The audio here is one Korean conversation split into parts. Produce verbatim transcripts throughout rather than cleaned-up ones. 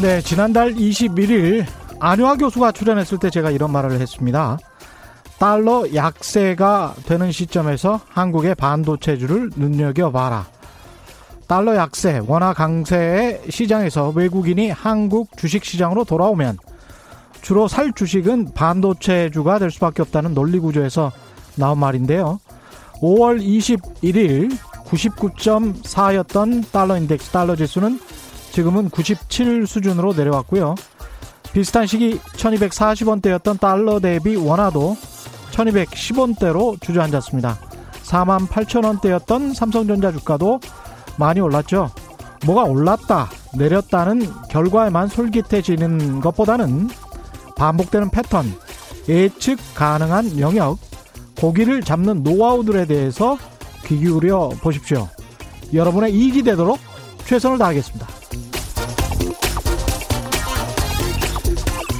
네, 지난달 이십일일 안효아 교수가 출연했을 때 제가 이런 말을 했습니다. 달러 약세가 되는 시점에서 한국의 반도체주를 눈여겨봐라. 달러 약세, 원화 강세의 시장에서 외국인이 한국 주식시장으로 돌아오면 주로 살 주식은 반도체주가 될 수밖에 없다는 논리구조에서 나온 말인데요. 오월 이십일일 구십구 점 사였던 달러 인덱스, 달러 지수는 지금은 구십칠 수준으로 내려왔고요. 비슷한 시기 천이백사십 원대였던 달러 대비 원화도 천이백십 원대로 주저앉았습니다. 사만 팔천 원대였던 삼성전자 주가도 많이 올랐죠. 뭐가 올랐다, 내렸다는 결과에만 솔깃해지는 것보다는 반복되는 패턴, 예측 가능한 영역, 고기를 잡는 노하우들에 대해서 귀 기울여 보십시오. 여러분의 이익이 되도록 최선을 다하겠습니다.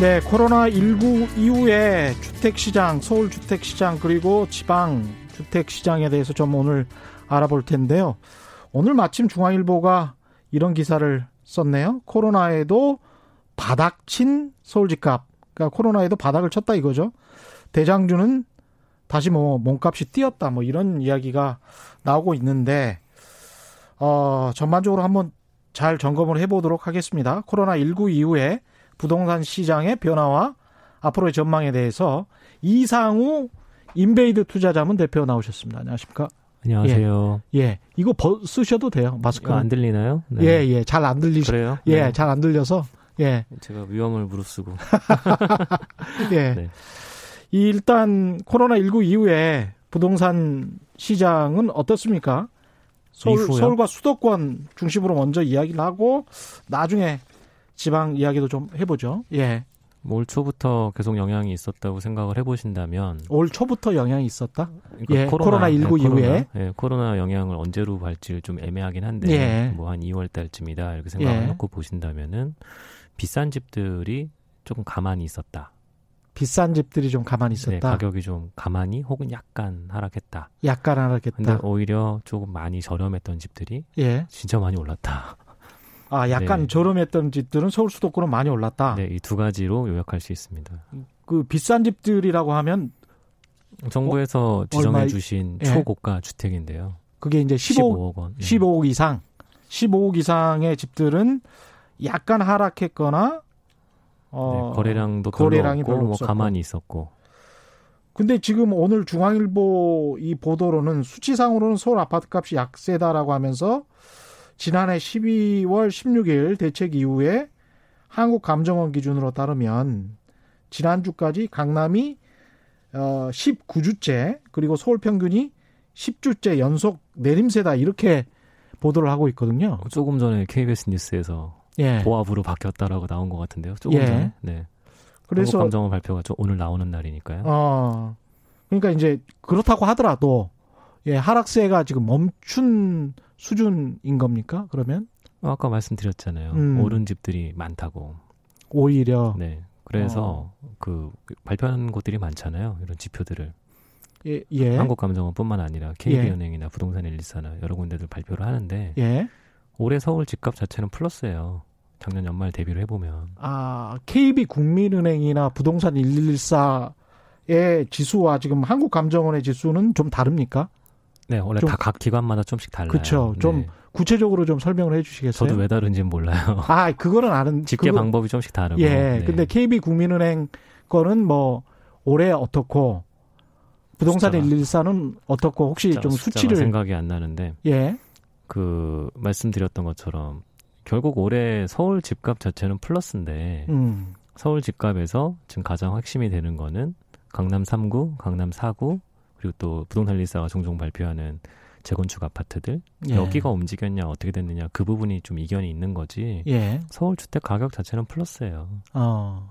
네, 코로나십구 이후에 주택시장, 서울주택시장 그리고 지방주택시장에 대해서 좀 오늘 알아볼 텐데요. 오늘 마침 중앙일보가 이런 기사를 썼네요. 코로나에도 바닥친 서울집값. 그러니까 코로나에도 바닥을 쳤다 이거죠. 대장주는 다시 뭐 몸값이 뛰었다 뭐 이런 이야기가 나오고 있는데 어, 전반적으로 한번 잘 점검을 해보도록 하겠습니다. 코로나십구 이후에 부동산 시장의 변화와 앞으로의 전망에 대해서 이상우 인베이드 투자자문 대표 나오셨습니다. 안녕하십니까? 안녕하세요. 예, 예. 이거 벗으셔도 돼요. 마스크 안 들리나요? 네. 예, 예. 잘 안 들리시. 그래요? 예, 네. 잘 안 들려서 예. 제가 위험을 무릅쓰고. 예. 네. 일단 코로나십구 이후에 부동산 시장은 어떻습니까? 서울, 서울과 수도권 중심으로 먼저 이야기를 하고 나중에 지방 이야기도 좀 해보죠. 예. 뭐 올 초부터 계속 영향이 있었다고 생각을 해보신다면 올 초부터 영향이 있었다? 그러니까 예, 코로나, 코로나십구 네, 이후에 코로나, 예, 코로나 영향을 언제로 갈지 좀 애매하긴 한데 예. 뭐 한 이월 달쯤이다 이렇게 생각을 예. 놓고 보신다면은 비싼 집들이 조금 가만히 있었다. 비싼 집들이 좀 가만히 있었다. 네, 가격이 좀 가만히 혹은 약간 하락했다. 약간 하락했다. 근데 오히려 조금 많이 저렴했던 집들이 예. 진짜 많이 올랐다. 아, 약간 네. 저렴했던 집들은 서울 수도권은 많이 올랐다. 네, 이 두 가지로 요약할 수 있습니다. 그 비싼 집들이라고 하면 정부에서 어, 지정해 얼마... 주신 예. 초고가 주택인데요. 그게 이제 십오억, 십오억 원. 십오억 이상. 십오억 이상의 집들은 약간 하락했거나 어, 네, 거래량도 거래량이 별로 없고, 별로 뭐 가만히 있었고. 근데 지금 오늘 중앙일보 이 보도로는 수치상으로는 서울 아파트값이 약세다라고 하면서 지난해 십이월 십육일 대책 이후에 한국감정원 기준으로 따르면 지난주까지 강남이 어, 십구 주째 그리고 서울 평균이 십 주째 연속 내림세다 이렇게 보도를 하고 있거든요. 조금 전에 케이비에스 뉴스에서. 예. 고압으로 바뀌었다라고 나온 것 같은데요. 조금 예. 전에. 네. 그래서 한국감정원 발표가 오늘 나오는 날이니까요. 어, 그러니까 이제 그렇다고 하더라도 예, 하락세가 지금 멈춘 수준인 겁니까? 그러면 아까 말씀드렸잖아요. 음. 오른 집들이 많다고. 오히려. 네. 그래서 어. 그 발표하는 곳들이 많잖아요. 이런 지표들을. 예. 예. 한국감정원뿐만 아니라 케이비은행이나 예. 부동산 일일사나 여러 군데들 발표를 하는데. 예. 올해 서울 집값 자체는 플러스예요. 작년 연말 대비로 해보면. 아, 케이비국민은행이나 부동산 일일사의 지수와 지금 한국감정원의 지수는 좀 다릅니까? 네, 원래 다 각 기관마다 좀씩 달라요. 그렇죠. 좀 네. 구체적으로 좀 설명을 해주시겠어요? 저도 왜 다른지는 몰라요. 아, 그거는 아는. 집계 그거... 방법이 좀씩 다르고. 예, 네. 근데 케이비국민은행 거는 뭐 올해 어떻고 부동산 숫자가, 일일사는 어떻고 혹시 숫자가, 좀 수치를 생각이 안 나는데. 예. 그 말씀드렸던 것처럼 결국 올해 서울 집값 자체는 플러스인데 음. 서울 집값에서 지금 가장 핵심이 되는 거는 강남 삼 구, 강남 사 구 그리고 또 부동산 일일사가 종종 발표하는 재건축 아파트들 예. 여기가 움직였냐 어떻게 됐느냐 그 부분이 좀 이견이 있는 거지 예. 서울 주택 가격 자체는 플러스예요. 어.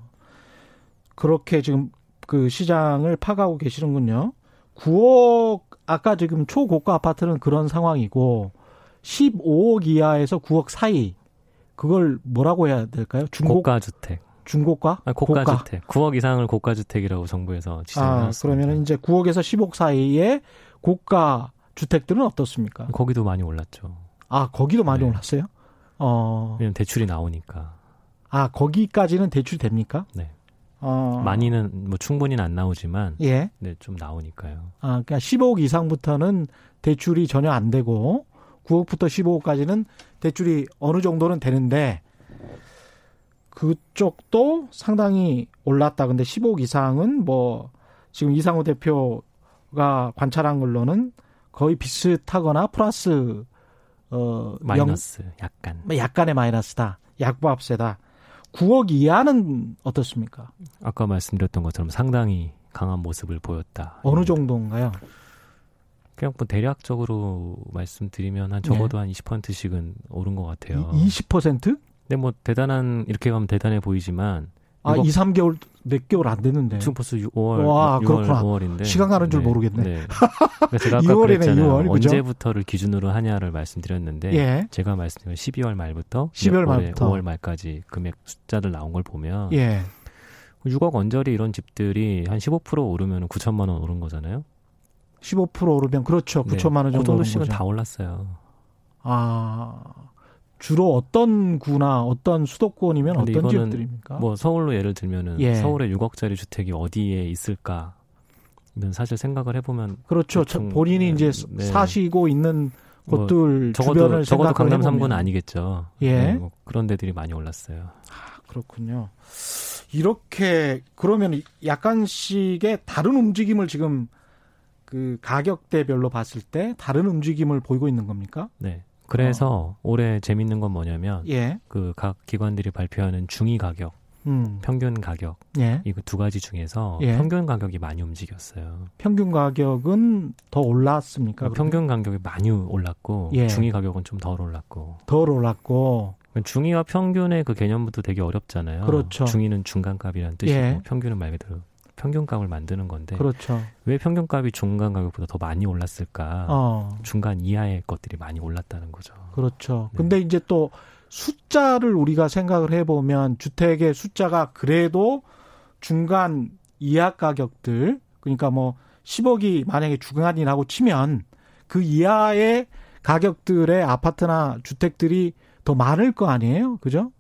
그렇게 지금 그 시장을 파가고 계시는군요. 구억 아까 지금 초고가 아파트는 그런 상황이고 십오억 이하에서 구억 사이 그걸 뭐라고 해야 될까요? 중고... 고가 주택. 중고가? 아니, 고가, 고가 주택. 구억 이상을 고가 주택이라고 정부에서 지정했습니다. 아, 그러면 이제 구억에서 십억 사이의 고가 주택들은 어떻습니까? 거기도 많이 올랐죠. 아, 거기도 많이 네. 올랐어요? 어. 왜냐면 대출이 나오니까. 아, 거기까지는 대출이 됩니까? 네. 어. 많이는 뭐 충분히는 안 나오지만 예. 네, 좀 나오니까요. 아, 그러니까 십오억 이상부터는 대출이 전혀 안 되고 구억부터 십오억까지는 대출이 어느 정도는 되는데 그쪽도 상당히 올랐다. 근데 십오억 이상은 뭐 지금 이상우 대표가 관찰한 걸로는 거의 비슷하거나 플러스 어 마이너스 영, 약간 약간의 마이너스다. 약보합세다. 구억 이하는 어떻습니까? 아까 말씀드렸던 것처럼 상당히 강한 모습을 보였다. 어느 정도인가요? 그냥 뭐 대략적으로 말씀드리면 한 적어도 네. 한 이십 퍼센트씩은 오른 것 같아요. 이십 퍼센트? 근데 뭐 대단한 이렇게 가면 대단해 보이지만 아, 이, 삼 개월 몇 개월 안 됐는데 지금 벌써 유월, 와, 유월 그렇구나. 오월인데 시간 가는 줄 네, 모르겠네. 네. 그러니까 제가 아까 그랬잖아요. 유월, 그렇죠? 언제부터를 기준으로 하냐를 말씀드렸는데 예. 제가 말씀드린 십이월 말부터 십이월 말부터 오월 말까지 금액 숫자들 나온 걸 보면 예. 육억 언저리 이런 집들이 한 십오 퍼센트 오르면 구천만 원 오른 거잖아요. 십오 퍼센트 오르면 그렇죠. 구천만 원 정도. 그 정도씩은 다 올랐어요. 아 주로 어떤 구나 어떤 수도권이면 어떤 지역들입니까? 뭐 서울로 예를 들면은 예. 서울에 육억짜리 주택이 어디에 있을까? 사실 생각을 해보면 그렇죠. 보통, 본인이 네, 이제 네. 사시고 있는 곳들 뭐 주변을 적어도, 적어도 강남 삼 구는 아니겠죠. 예. 네, 뭐 그런 데들이 많이 올랐어요. 아, 그렇군요. 이렇게 그러면 약간씩의 다른 움직임을 지금 그 가격대별로 봤을 때 다른 움직임을 보이고 있는 겁니까? 네. 그래서 어. 올해 재밌는 건 뭐냐면 예. 그 각 기관들이 발표하는 중위 가격, 음. 평균 가격 예. 이거 두 가지 중에서 예. 평균 가격이 많이 움직였어요. 평균 가격은 더 올랐습니까? 평균 가격이 많이 올랐고 예. 중위 가격은 좀 덜 올랐고. 덜 올랐고. 중위와 평균의 그 개념부터 되게 어렵잖아요. 그렇죠. 중위는 중간값이라는 뜻이고 예. 평균은 말 그대로. 평균값을 만드는 건데 그렇죠. 왜 평균값이 중간 가격보다 더 많이 올랐을까? 어. 중간 이하의 것들이 많이 올랐다는 거죠. 그렇죠. 네. 근데 이제 또 숫자를 우리가 생각을 해보면 주택의 숫자가 그래도 중간 이하 가격들 그러니까 뭐 십억이 만약에 중간이라고 치면 그 이하의 가격들의 아파트나 주택들이 더 많을 거 아니에요? 그죠?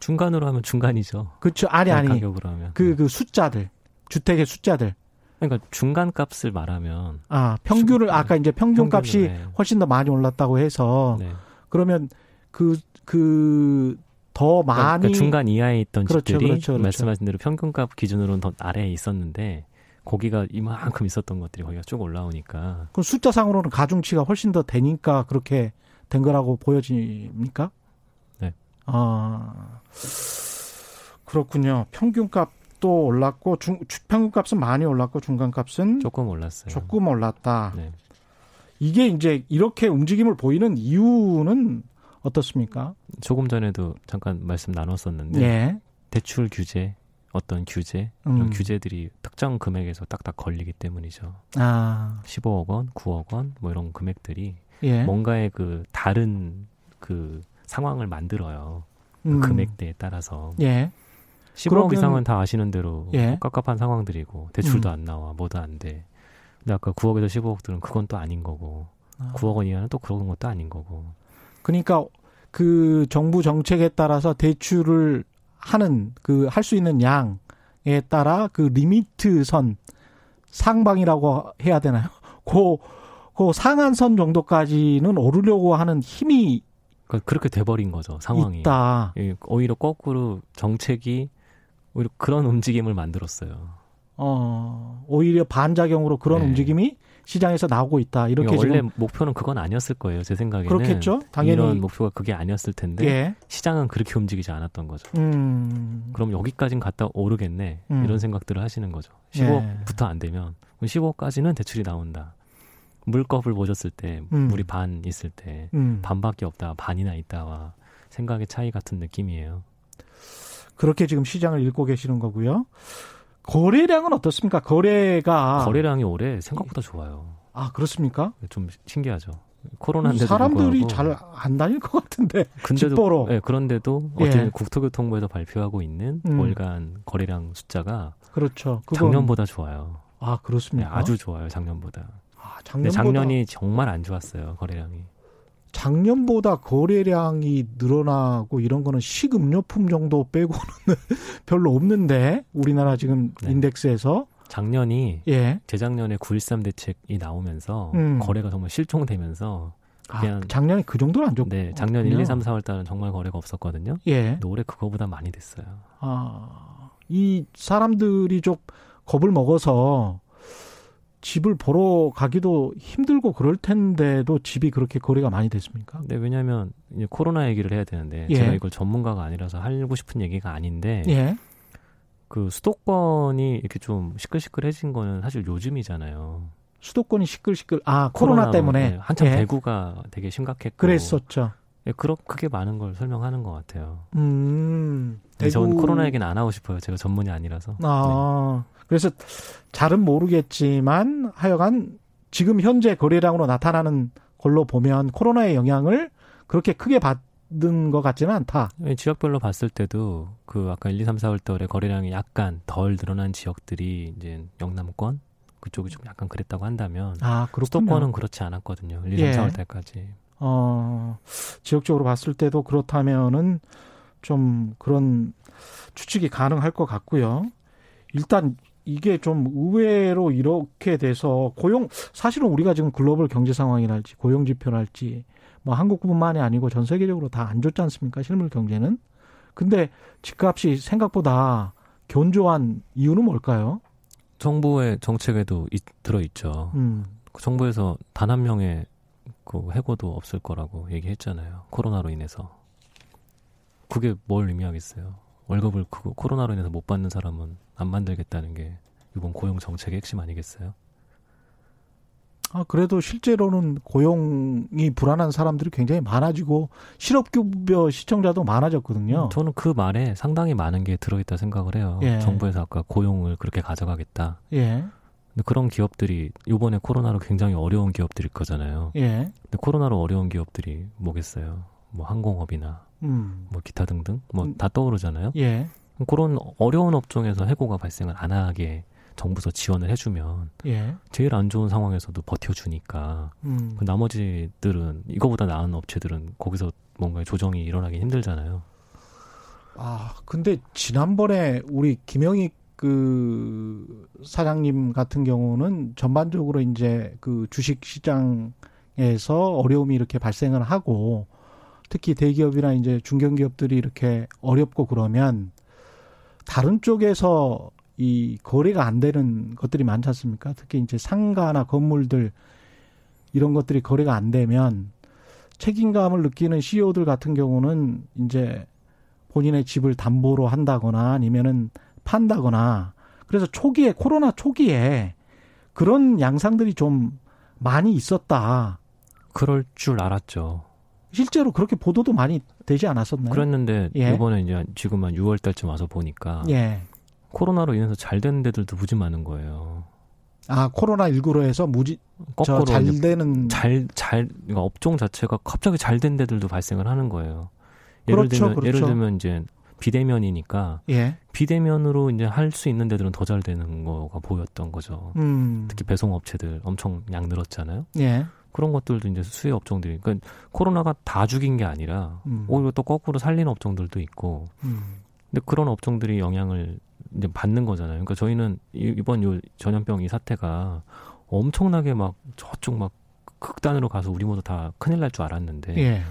중간으로 하면 중간이죠. 그렇죠. 아니 아니. 가격으로 하면. 그, 그 숫자들. 주택의 숫자들. 그러니까 중간 값을 말하면. 아, 평균을, 중, 아까 이제 평균 값이 네. 훨씬 더 많이 올랐다고 해서. 네. 그러면 그, 그, 더 많이. 그러니까 중간 이하에 있던 그렇죠, 집들이 그렇죠, 그렇죠. 말씀하신 대로 평균 값 기준으로는 더 아래에 있었는데, 거기가 이만큼 있었던 것들이 거기가 쭉 올라오니까. 그럼 숫자상으로는 가중치가 훨씬 더 되니까 그렇게 된 거라고 보여집니까? 네. 아, 그렇군요. 평균 값. 또 올랐고 중, 평균값은 많이 올랐고 중간값은 조금 올랐어요. 조금 올랐다. 네. 이게 이제 이렇게 움직임을 보이는 이유는 어떻습니까? 조금 전에도 잠깐 말씀 나눴었는데 예. 대출 규제, 어떤 규제, 음. 이런 규제들이 특정 금액에서 딱딱 걸리기 때문이죠. 아. 십오억 원, 구억 원 뭐 이런 금액들이 예. 뭔가의 그 다른 그 상황을 만들어요. 그 음. 금액대에 따라서. 예. 십오억 이상은 다 아시는 대로 예. 깝깝한 상황들이고 대출도 음. 안 나와 뭐도 안 돼. 근데 아까 구억에서 십오억들은 그건 또 아닌 거고 아. 구억 원 이하는 또 그런 것도 아닌 거고. 그러니까 그 정부 정책에 따라서 대출을 하는 그 할 수 있는 양에 따라 그 리미트 선 상방이라고 해야 되나요? 그, 그 상한선 정도까지는 오르려고 하는 힘이 그렇게 돼버린 거죠 상황이. 있다. 오히려 거꾸로 정책이 오히려 그런 움직임을 만들었어요. 어, 오히려 반작용으로 그런 네. 움직임이 시장에서 나오고 있다. 이렇게 원래 지금 목표는 그건 아니었을 거예요. 제 생각에는. 그렇겠죠. 당연히. 이런 목표가 그게 아니었을 텐데 예. 시장은 그렇게 움직이지 않았던 거죠. 음. 그럼 여기까지는 갔다 오르겠네. 음. 이런 생각들을 하시는 거죠. 십오억부터 예. 안 되면 십오억까지는 대출이 나온다. 물컵을 보셨을 때 음. 물이 반 있을 때 음. 반밖에 없다, 반이나 있다와 생각의 차이 같은 느낌이에요. 그렇게 지금 시장을 읽고 계시는 거고요. 거래량은 어떻습니까? 거래가. 거래량이 올해 생각보다 좋아요. 아, 그렇습니까? 좀 신기하죠. 코로나인데도 사람들이 잘 안 다닐 것 같은데. 근데도, 예, 그런데도 예. 어제 국토교통부에서 발표하고 있는 음. 월간 거래량 숫자가 그렇죠. 그건... 작년보다 좋아요. 아, 그렇습니까? 네, 아주 좋아요. 작년보다. 아, 작년보다. 작년이 정말 안 좋았어요. 거래량이. 작년보다 거래량이 늘어나고 이런 거는 식음료품 정도 빼고는 별로 없는데 우리나라 지금 네. 인덱스에서. 작년이 예. 재작년에 구점십삼 대책이 나오면서 음. 거래가 정말 실종되면서 그냥 아, 작년에 그 정도는 안 좋고 네, 작년 일, 이, 삼, 사월 달은 정말 거래가 없었거든요. 예. 근데 올해 그거보다 많이 됐어요. 아, 이 사람들이 좀 겁을 먹어서 집을 보러 가기도 힘들고 그럴 텐데도 집이 그렇게 거래가 많이 됐습니까? 네, 왜냐하면 이제 코로나 얘기를 해야 되는데 예. 제가 이걸 전문가가 아니라서 하려고 싶은 얘기가 아닌데 예. 그 수도권이 이렇게 좀 시끌시끌해진 거는 사실 요즘이잖아요. 수도권이 시끌시끌. 아, 코로나, 코로나 때문에. 네, 한참 예. 대구가 되게 심각했고. 그랬었죠. 예, 그렇, 크게 많은 걸 설명하는 것 같아요. 음. 대구... 저는 코로나 얘기는 안 하고 싶어요. 제가 전문이 아니라서. 아, 네. 그래서 잘은 모르겠지만 하여간 지금 현재 거래량으로 나타나는 걸로 보면 코로나의 영향을 그렇게 크게 받은 것 같지는 않다. 네, 지역별로 봤을 때도 그 아까 일, 이, 삼, 사월 달에 거래량이 약간 덜 늘어난 지역들이 이제 영남권 그쪽이 좀 약간 그랬다고 한다면 아, 수도권은 그렇지 않았거든요. 일, 이, 삼, 예. 사월 달까지. 어, 지역적으로 봤을 때도 그렇다면은 좀 그런 추측이 가능할 것 같고요. 일단 이게 좀 의외로 이렇게 돼서 고용, 사실은 우리가 지금 글로벌 경제 상황이랄지 고용 지표랄지 뭐 한국뿐만이 아니고 전 세계적으로 다 안 좋지 않습니까? 실물 경제는. 근데 집값이 생각보다 견조한 이유는 뭘까요? 정부의 정책에도 있, 들어있죠. 음. 정부에서 단 한 명의 그 해고도 없을 거라고 얘기했잖아요. 코로나로 인해서. 그게 뭘 의미하겠어요. 월급을 그 코로나로 인해서 못 받는 사람은 안 만들겠다는 게 이번 고용 정책의 핵심 아니겠어요? 아, 그래도 실제로는 고용이 불안한 사람들이 굉장히 많아지고 실업급여 시청자도 많아졌거든요. 음, 저는 그 말에 상당히 많은 게 들어있다 생각을 해요. 예. 정부에서 아까 고용을 그렇게 가져가겠다. 예. 근데 그런 기업들이 이번에 코로나로 굉장히 어려운 기업들일 거잖아요. 예. 근데 코로나로 어려운 기업들이 뭐겠어요? 뭐 항공업이나 음. 뭐 기타 등등 뭐 다 떠오르잖아요. 예. 그런 어려운 업종에서 해고가 발생을 안 하게 정부에서 지원을 해주면 예. 제일 안 좋은 상황에서도 버텨주니까 음. 그 나머지들은 이거보다 나은 업체들은 거기서 뭔가 조정이 일어나기 힘들잖아요. 아, 근데 지난번에 우리 김영희 그 사장님 같은 경우는 전반적으로 이제 그 주식 시장에서 어려움이 이렇게 발생을 하고 특히 대기업이나 이제 중견기업들이 이렇게 어렵고 그러면 다른 쪽에서 이 거래가 안 되는 것들이 많지 않습니까? 특히 이제 상가나 건물들 이런 것들이 거래가 안 되면 책임감을 느끼는 씨이오들 같은 경우는 이제 본인의 집을 담보로 한다거나 아니면은 판다거나 그래서 초기에 코로나 초기에 그런 양상들이 좀 많이 있었다. 그럴 줄 알았죠. 실제로 그렇게 보도도 많이 되지 않았었나요? 그랬는데 예. 이번에 이제 지금 한 유월 달쯤 와서 보니까 예. 코로나로 인해서 잘 되는 데들도 무지 많은 거예요. 아, 코로나십구로 해서 무지 거꾸로 잘 되는 잘 잘 그러니까 업종 자체가 갑자기 잘 된 데들도 발생을 하는 거예요. 예를 그렇죠, 들면 그렇죠. 예를 들면 이제 비대면이니까 예. 비대면으로 이제 할 수 있는 데들은 더 잘 되는 거가 보였던 거죠. 음. 특히 배송 업체들 엄청 양 늘었잖아요. 예. 그런 것들도 이제 수혜 업종들이, 그러니까 코로나가 다 죽인 게 아니라 음. 오히려 또 거꾸로 살린 업종들도 있고, 음. 근데 그런 업종들이 영향을 이제 받는 거잖아요. 그러니까 저희는 이번 요 전염병 이 사태가 엄청나게 막 저쪽 막 극단으로 가서 우리 모두 다 큰일 날 줄 알았는데 예.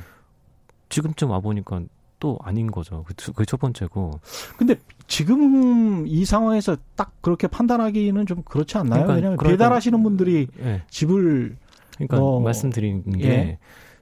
지금쯤 와 보니까 또 아닌 거죠. 그게 첫 번째고. 근데 지금 이 상황에서 딱 그렇게 판단하기는 좀 그렇지 않나요? 그러니까, 왜냐하면 배달하시는 분들이 예. 집을 그러니까 어, 말씀드린 게 예.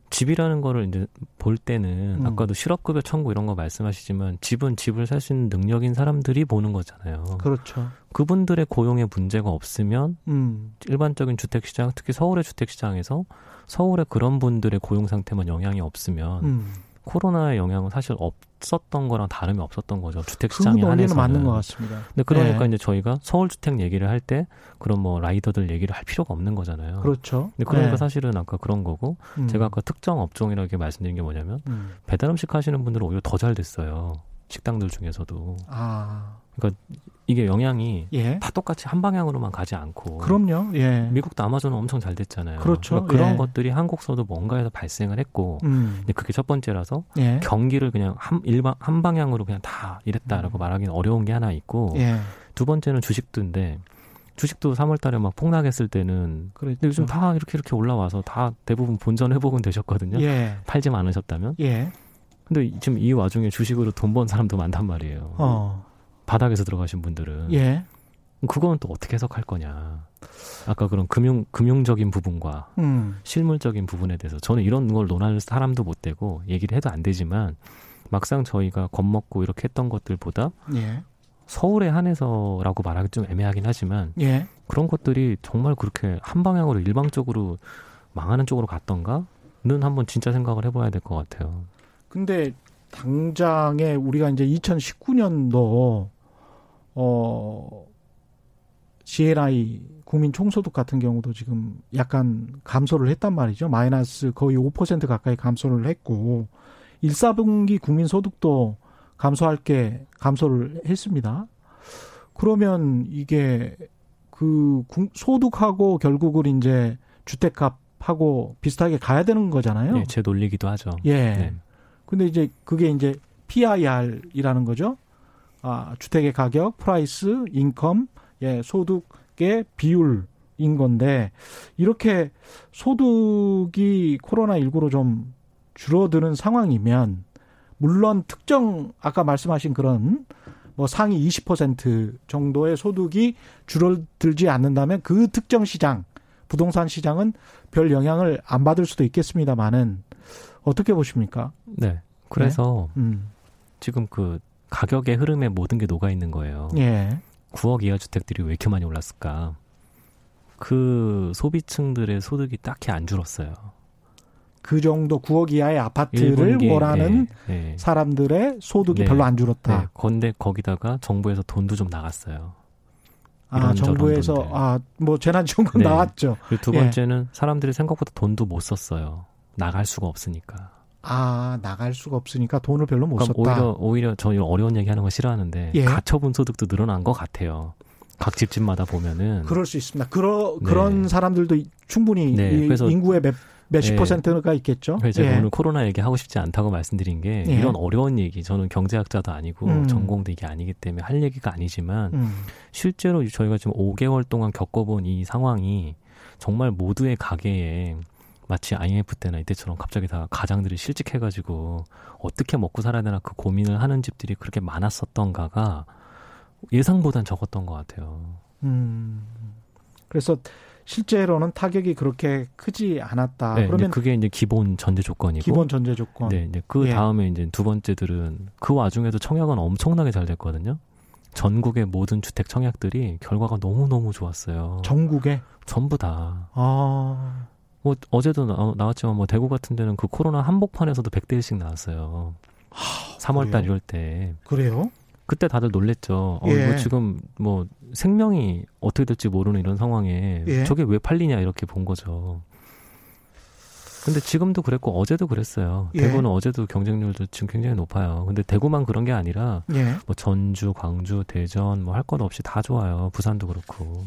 집이라는 거를 이제 볼 때는 음. 아까도 실업급여 청구 이런 거 말씀하시지만 집은 집을 살 수 있는 능력인 사람들이 보는 거잖아요. 그렇죠. 그분들의 고용에 문제가 없으면 음. 일반적인 주택시장, 특히 서울의 주택시장에서 서울의 그런 분들의 고용 상태만 영향이 없으면 음. 코로나의 영향은 사실 없었던 거랑 다름이 없었던 거죠. 주택시장이 그 한해서는. 맞는 것 같습니다. 근데 그러니까 네. 이제 저희가 서울주택 얘기를 할 때 그런 뭐 라이더들 얘기를 할 필요가 없는 거잖아요. 그렇죠. 근데 그러니까 네. 사실은 아까 그런 거고 음. 제가 아까 특정 업종이라고 말씀드린 게 뭐냐면 음. 배달음식 하시는 분들은 오히려 더 잘 됐어요. 식당들 중에서도. 아. 그러니까 이게 영향이 예. 다 똑같이 한 방향으로만 가지 않고. 그럼요. 예. 미국도 아마존은 엄청 잘 됐잖아요. 그렇죠. 그러니까 그런 예. 것들이 한국서도 뭔가에서 발생을 했고, 음. 근데 그게 첫 번째라서 예. 경기를 그냥 한 일방 한 방향으로 그냥 다 이랬다라고 음. 말하기는 어려운 게 하나 있고, 예. 두 번째는 주식도인데. 주식도 삼월달에 막 폭락했을 때는 그렇죠. 근데 요즘 다 이렇게 이렇게 올라와서 다 대부분 본전 회복은 되셨거든요. 예. 팔지 않으셨다면. 예. 근데 지금 이 와중에 주식으로 돈 번 사람도 많단 말이에요. 어. 바닥에서 들어가신 분들은 예. 그건 또 어떻게 해석할 거냐. 아까 그런 금융, 금융적인 부분과 음. 실물적인 부분에 대해서 저는 이런 걸 논할 사람도 못 되고 얘기를 해도 안 되지만 막상 저희가 겁먹고 이렇게 했던 것들보다 예. 서울에 한해서라고 말하기 좀 애매하긴 하지만 예. 그런 것들이 정말 그렇게 한 방향으로 일방적으로 망하는 쪽으로 갔던가는 한번 진짜 생각을 해봐야 될 것 같아요. 근데 당장에 우리가 이제 이천십구 년도 어, 지엘아이 국민총소득 같은 경우도 지금 약간 감소를 했단 말이죠. 마이너스 거의 오 퍼센트 가까이 감소를 했고 일 사분기 국민소득도 감소할 게 감소를 했습니다. 그러면 이게 그 소득하고 결국은 이제 주택값하고 비슷하게 가야 되는 거잖아요. 네, 제 논리기도 하죠. 예. 네. 근데 이제 그게 이제 피 아이 알이라는 거죠. 아, 주택의 가격, 프라이스, 인컴, 예, 소득의 비율인 건데, 이렇게 소득이 코로나십구로 좀 줄어드는 상황이면, 물론 특정, 아까 말씀하신 그런, 뭐 상위 이십 퍼센트 정도의 소득이 줄어들지 않는다면 그 특정 시장, 부동산 시장은 별 영향을 안 받을 수도 있겠습니다만은, 어떻게 보십니까? 네. 그래서 네? 음. 지금 그 가격의 흐름에 모든 게 녹아 있는 거예요. 예. 구억 이하 주택들이 왜 이렇게 많이 올랐을까? 그 소비층들의 소득이 딱히 안 줄었어요. 그 정도 구억 이하의 아파트를 일본계, 원하는 예, 예. 사람들의 소득이 네, 별로 안 줄었다. 네. 근데 거기다가 정부에서 돈도 좀 나갔어요. 아, 정부에서 아, 뭐 재난지원금 네. 나왔죠. 그리고 두 번째는 예. 사람들이 생각보다 돈도 못 썼어요. 나갈 수가 없으니까. 아, 나갈 수가 없으니까 돈을 별로 못 그러니까 썼다. 오히려, 오히려 저 이런 어려운 얘기하는 거 싫어하는데 예? 가처분 소득도 늘어난 것 같아요. 각 집집마다 보면은. 그럴 수 있습니다. 그러, 네. 그런 사람들도 충분히 네, 이, 그래서, 인구의 몇, 몇십 네. 퍼센트가 있겠죠. 그래서 예. 오늘 코로나 얘기하고 싶지 않다고 말씀드린 게 예. 이런 어려운 얘기. 저는 경제학자도 아니고 음. 전공도 이게 아니기 때문에 할 얘기가 아니지만 음. 실제로 저희가 지금 오 개월 동안 겪어본 이 상황이 정말 모두의 가게에 마치 아이엠에프 때나 이때처럼 갑자기 다 가장들이 실직해가지고 어떻게 먹고 살아야 되나 그 고민을 하는 집들이 그렇게 많았었던가가 예상보단 적었던 것 같아요. 음. 그래서 실제로는 타격이 그렇게 크지 않았다. 네, 그러면 그게 이제 기본 전제 조건이고. 기본 전제 조건. 네, 이제 그 다음에 예. 이제 두 번째들은 그 와중에도 청약은 엄청나게 잘 됐거든요. 전국의 모든 주택 청약들이 결과가 너무 너무 좋았어요. 전국에? 전부 다. 아. 뭐 어제도 나, 나왔지만 뭐 대구 같은 데는 그 코로나 한복판에서도 백 대 일씩 나왔어요. 하, 삼월달 이럴 때. 그래요? 그때 다들 놀랬죠. 예. 어, 이거 지금 뭐 생명이 어떻게 될지 모르는 이런 상황에 예. 저게 왜 팔리냐 이렇게 본 거죠. 근데 지금도 그랬고 어제도 그랬어요. 예. 대구는 어제도 경쟁률도 지금 굉장히 높아요. 근데 대구만 그런 게 아니라 예. 뭐 전주, 광주, 대전 뭐 할 것 없이 다 좋아요. 부산도 그렇고.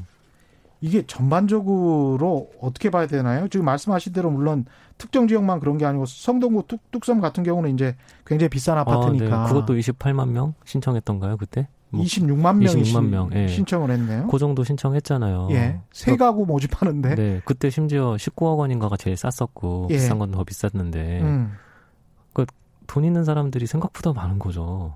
이게 전반적으로 어떻게 봐야 되나요? 지금 말씀하신 대로 물론 특정 지역만 그런 게 아니고 성동구 뚝, 뚝섬 같은 경우는 이제 굉장히 비싼 아파트니까. 아, 네. 그것도 이십팔만 명 신청했던가요 그때? 뭐 이십육만 명이 이십육만 명, 예. 신청을 했네요. 그 정도 신청했잖아요. 예. 세 가구 모집하는데. 네. 그때 심지어 십구억 원인가가 제일 쌌었고 예. 비싼 건 더 비쌌는데. 음. 그러니까 돈 있는 사람들이 생각보다 많은 거죠.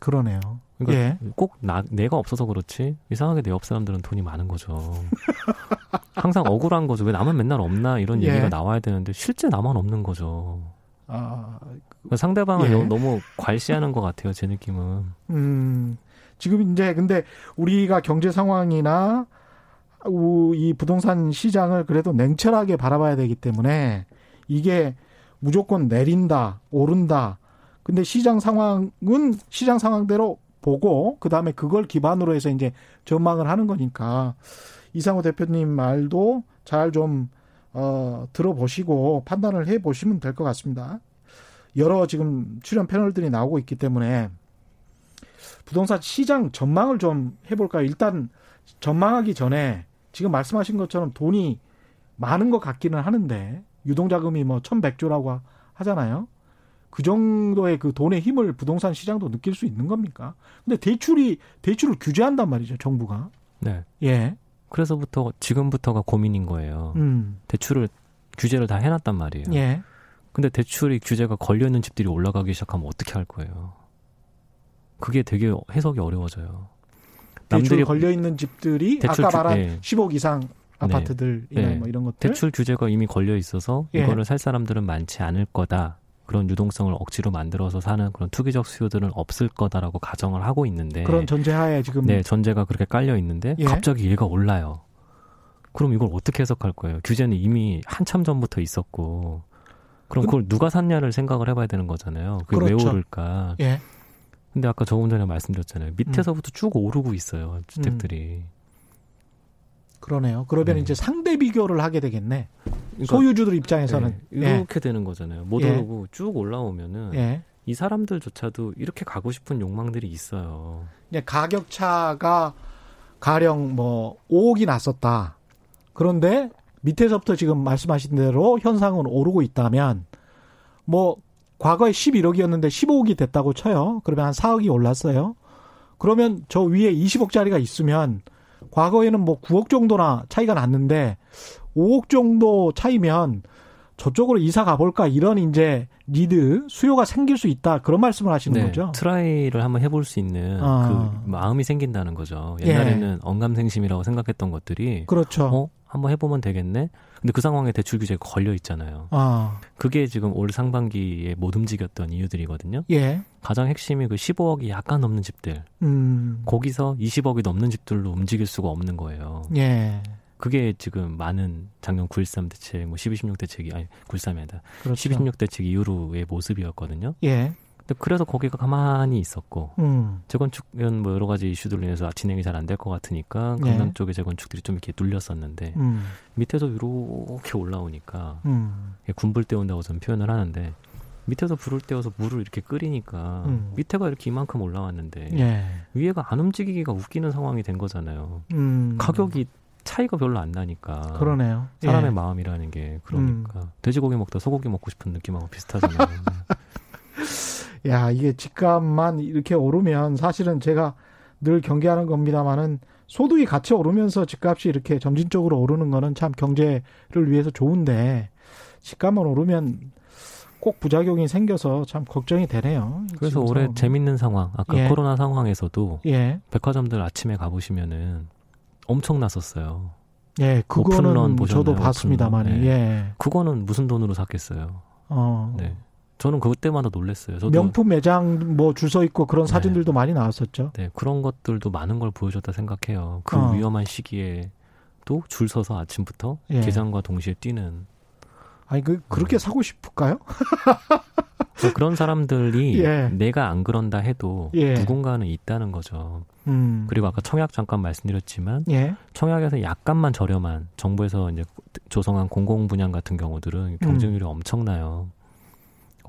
그러네요. 그러니까 예. 꼭 나, 내가 없어서 그렇지 이상하게 내 옆 사람들은 돈이 많은 거죠. 항상 억울한 거죠. 왜 나만 맨날 없나 이런 얘기가 예. 나와야 되는데 실제 나만 없는 거죠. 아, 그러니까 상대방을 예. 너무 괄시하는 것 같아요. 제 느낌은. 음, 지금 이제 근데 우리가 경제 상황이나 이 부동산 시장을 그래도 냉철하게 바라봐야 되기 때문에 이게 무조건 내린다, 오른다. 근데 시장 상황은 시장 상황대로 보고 그다음에 그걸 기반으로 해서 이제 전망을 하는 거니까 이상우 대표님 말도 잘 좀 어, 들어보시고 판단을 해보시면 될 것 같습니다. 여러 지금 출연 패널들이 나오고 있기 때문에 부동산 시장 전망을 좀 해볼까요? 일단 전망하기 전에 지금 말씀하신 것처럼 돈이 많은 것 같기는 하는데 유동자금이 뭐 천백조라고 하잖아요. 그 정도의 그 돈의 힘을 부동산 시장도 느낄 수 있는 겁니까? 근데 대출이 대출을 규제한단 말이죠, 정부가. 네. 예. 그래서부터 지금부터가 고민인 거예요. 음. 대출을 규제를 다 해놨단 말이에요. 예. 근데 대출이 규제가 걸려 있는 집들이 올라가기 시작하면 어떻게 할 거예요? 그게 되게 해석이 어려워져요. 대출 걸려 있는 집들이 대출 아까 말한 네. 십억 이상 아파트들이나 네. 네. 뭐 이런 것들 대출 규제가 이미 걸려 있어서 예. 이거를 살 사람들은 많지 않을 거다. 그런 유동성을 억지로 만들어서 사는 그런 투기적 수요들은 없을 거다라고 가정을 하고 있는데 그런 전제하에 지금 네 전제가 그렇게 깔려 있는데 예. 갑자기 얘가 올라요. 그럼 이걸 어떻게 해석할 거예요? 규제는 이미 한참 전부터 있었고 그럼 그걸 누가 샀냐를 생각을 해봐야 되는 거잖아요. 그게 그렇죠. 왜 오를까? 예. 근데 아까 조금 전에 말씀드렸잖아요. 밑에서부터 음. 쭉 오르고 있어요. 주택들이. 음. 그러네요. 그러면 네. 이제 상대 비교를 하게 되겠네. 그러니까, 소유주들 입장에서는. 네. 이렇게 예. 되는 거잖아요. 못 예. 오르고 쭉 올라오면은 예. 이 사람들조차도 이렇게 가고 싶은 욕망들이 있어요. 이제 가격차가 가령 뭐 오억이 났었다. 그런데 밑에서부터 지금 말씀하신 대로 현상은 오르고 있다면 뭐 과거에 십일억이었는데 십오억이 됐다고 쳐요. 그러면 한 사억이 올랐어요. 그러면 저 위에 이십억짜리가 있으면 과거에는 뭐 구억 정도나 차이가 났는데 오억 정도 차이면 저쪽으로 이사 가볼까 이런 이제 니드 수요가 생길 수 있다 그런 말씀을 하시는 네, 거죠. 트라이를 한번 해볼 수 있는 아. 그 마음이 생긴다는 거죠. 옛날에는 예. 언감생심이라고 생각했던 것들이 그렇죠. 어? 한번 해보면 되겠네. 근데 그 상황에 대출 규제가 걸려 있잖아요. 아. 그게 지금 올 상반기에 못 움직였던 이유들이거든요. 예. 가장 핵심이 그 십오억이 약간 넘는 집들. 음. 거기서 이십억이 넘는 집들로 움직일 수가 없는 거예요. 예. 그게 지금 많은 작년 구일삼 대책, 뭐 십이십육 대책이 아니 구일삼이 아니라 그렇죠. 십이십육 대책 이후로의 모습이었거든요. 예. 근데 그래서 거기가 가만히 있었고 음. 재건축 이런 뭐 여러 가지 이슈들로 인해서 진행이 잘 안 될 것 같으니까 강남 예. 쪽의 재건축들이 좀 이렇게 눌렸었는데 음. 밑에서 이렇게 올라오니까 음. 군불 때운다고 저는 표현을 하는데 밑에서 불을 때워서 물을 이렇게 끓이니까 음. 밑에가 이렇게 이만큼 올라왔는데 예. 위에가 안 움직이기가 웃기는 상황이 된 거잖아요. 음. 가격이 차이가 별로 안 나니까. 그러네요. 사람의 예. 마음이라는 게 그러니까. 음. 돼지고기 먹다 소고기 먹고 싶은 느낌하고 비슷하잖아요. 야, 이게 집값만 이렇게 오르면 사실은 제가 늘 경계하는 겁니다만은 소득이 같이 오르면서 집값이 이렇게 점진적으로 오르는 거는 참 경제를 위해서 좋은데 집값만 오르면 꼭 부작용이 생겨서 참 걱정이 되네요. 그래서 올해 상황은. 재밌는 상황, 아까 예. 코로나 상황에서도 예. 백화점들 아침에 가보시면은 엄청났었어요. 예, 그거는 저도 봤습니다만. 네. 예. 그거는 무슨 돈으로 샀겠어요. 어. 네. 저는 그때마다 놀랐어요. 저도 명품 매장 뭐 줄 서 있고 그런 네. 사진들도 많이 나왔었죠. 네, 그런 것들도 많은 걸 보여줬다 생각해요. 그 어. 위험한 시기에도 줄 서서 아침부터 예. 개장과 동시에 뛰는. 아니 그 그렇게 네. 사고 싶을까요? 그런 사람들이 예. 내가 안 그런다 해도 예. 누군가는 있다는 거죠. 음. 그리고 아까 청약 잠깐 말씀드렸지만 예. 청약에서 약간만 저렴한 정부에서 이제 조성한 공공 분양 같은 경우들은 경쟁률이 음. 엄청나요.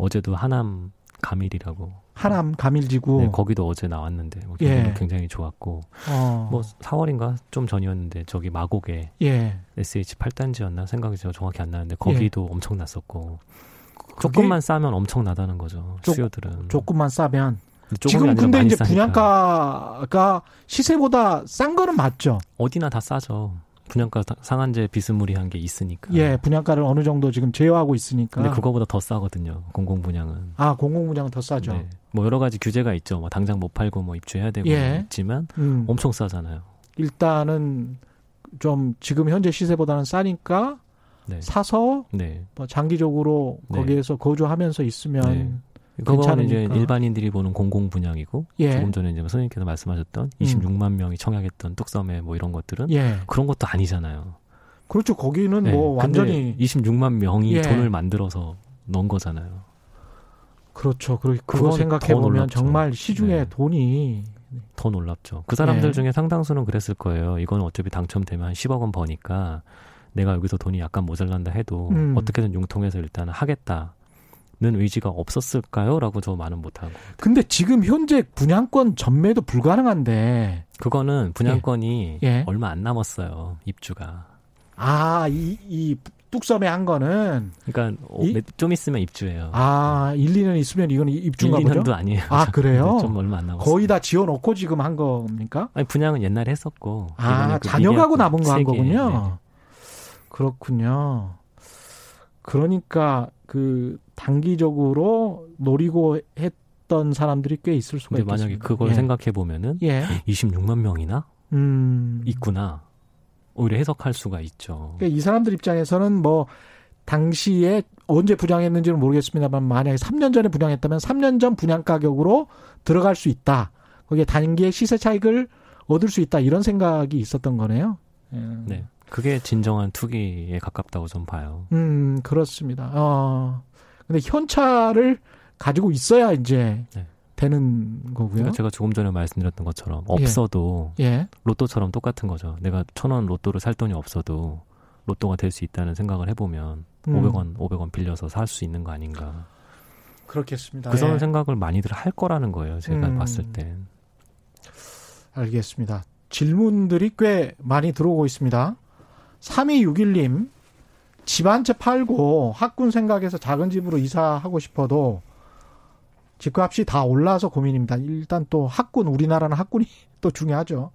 어제도 하남 감일이라고. 하남 감일지구. 네, 거기도 어제 나왔는데 예. 굉장히 좋았고. 어. 뭐 사월인가 좀 전이었는데 저기 마곡에 예. 에스에이치 팔단지였나 생각이 제가 정확히 안 나는데 거기도 예. 엄청났었고. 조금만 싸면 엄청나다는 거죠. 조, 수요들은. 조금만 싸면. 지금 근데 이제 분양가가 시세보다 싼 거는 맞죠? 어디나 다 싸죠. 분양가 상한제 비스무리한 게 있으니까. 예, 분양가를 어느 정도 지금 제어하고 있으니까. 근데 그거보다 더 싸거든요. 공공분양은. 아, 공공분양은 더 싸죠. 네. 뭐 여러 가지 규제가 있죠. 뭐 당장 못 팔고 뭐 입주해야 되고 예. 있지만 음. 엄청 싸잖아요. 일단은 좀 지금 현재 시세보다는 싸니까 네. 사서 네. 뭐 장기적으로 네. 거기에서 거주하면서 있으면 네. 그거는 이제 일반인들이 보는 공공 분양이고 예. 조금 전에 이제 선생님께서 말씀하셨던 이십육만 명이 청약했던 뚝섬에 뭐 이런 것들은 예. 그런 것도 아니잖아요. 그렇죠. 거기는 네. 뭐 완전히 이십육만 명이 예. 돈을 만들어서 넣은 거잖아요. 그렇죠. 그러, 그거 생각해 보면 정말 시중에 네. 돈이 더 놀랍죠. 그 사람들 네. 중에 상당수는 그랬을 거예요. 이건 어차피 당첨되면 한 십억 원 버니까 내가 여기서 돈이 약간 모자란다 해도 음. 어떻게든 융통해서 일단 하겠다. 는 의지가 없었을까요? 라고 저 말은 못하고. 근데 지금 현재 분양권 전매도 불가능한데. 그거는 분양권이 예. 예. 얼마 안 남았어요. 입주가. 아, 이, 이 뚝섬에 한 거는. 그러니까 이? 좀 있으면 입주예요. 아, 일, 이 년 있으면 이건 입주인가 보죠? 일, 이 년도 아니에요. 아, 그래요? 좀 얼마 안 남았어요. 거의 다 지어놓고 지금 한 겁니까? 아니, 분양은 옛날에 했었고. 아, 그 자녀하고 남은 거 한 거군요. 네. 그렇군요. 그러니까 그 단기적으로 노리고 했던 사람들이 꽤 있을 수가 있겠습니다. 만약에 그걸 예. 생각해 보면은 예. 이십육만 명이나 음. 있구나. 오히려 해석할 수가 있죠. 그러니까 이 사람들 입장에서는 뭐 당시에 언제 분양했는지는 모르겠습니다만 만약에 삼 년 전에 분양했다면 삼 년 전 분양 가격으로 들어갈 수 있다. 거기에 단기의 시세 차익을 얻을 수 있다. 이런 생각이 있었던 거네요. 음. 네. 그게 진정한 투기에 가깝다고 좀 봐요. 음, 그렇습니다. 어. 근데 현찰을 가지고 있어야 이제 네. 되는 거고요. 제가 조금 전에 말씀드렸던 것처럼 없어도 예. 예. 로또처럼 똑같은 거죠. 내가 천 원 로또를 살 돈이 없어도 로또가 될 수 있다는 생각을 해보면 음. 오백 원, 오백 원 빌려서 살 수 있는 거 아닌가. 그렇겠습니다. 그런 예. 생각을 많이들 할 거라는 거예요. 제가 음. 봤을 땐. 알겠습니다. 질문들이 꽤 많이 들어오고 있습니다. 삼이육일 님. 집 한 채 팔고 학군 생각해서 작은 집으로 이사하고 싶어도 집값이 다 올라서 고민입니다. 일단 또 학군, 우리나라는 학군이 또 중요하죠.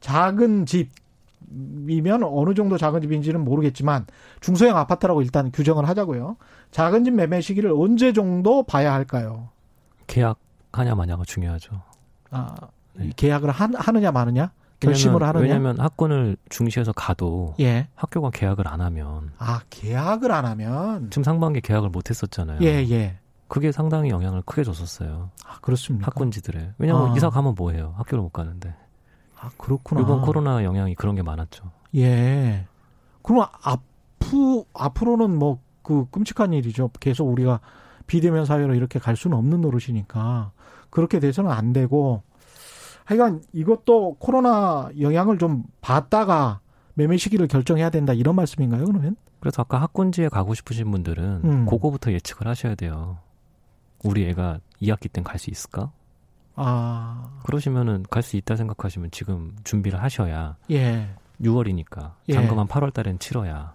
작은 집이면 어느 정도 작은 집인지는 모르겠지만 중소형 아파트라고 일단 규정을 하자고요. 작은 집 매매 시기를 언제 정도 봐야 할까요? 계약하냐 마냐가 중요하죠. 아, 네. 계약을 하, 하느냐 마느냐? 결심을 하느냐? 왜냐하면 학군을 중시해서 가도 예. 학교가 계약을 안 하면 아 계약을 안 하면 지금 상반기 계약을 못 했었잖아요. 예예. 예. 그게 상당히 영향을 크게 줬었어요. 아 그렇습니까? 학군지들에 왜냐하면 아. 이사 가면 뭐해요? 학교를 못 가는데. 아 그렇구나. 이번 코로나 영향이 그런 게 많았죠. 예. 그럼 앞으로 앞으로는 뭐 그 끔찍한 일이죠. 계속 우리가 비대면 사회로 이렇게 갈 수는 없는 노릇이니까 그렇게 돼서는 안 되고. 하여간 이것도 코로나 영향을 좀 받다가 매매 시기를 결정해야 된다 이런 말씀인가요 그러면? 그래서 아까 학군지에 가고 싶으신 분들은 음. 그거부터 예측을 하셔야 돼요. 우리 애가 이 학기 땐 갈 수 있을까? 아 그러시면은 갈 수 있다 생각하시면 지금 준비를 하셔야 예. 유월이니까 잔금한 예. 팔월 달엔 치러야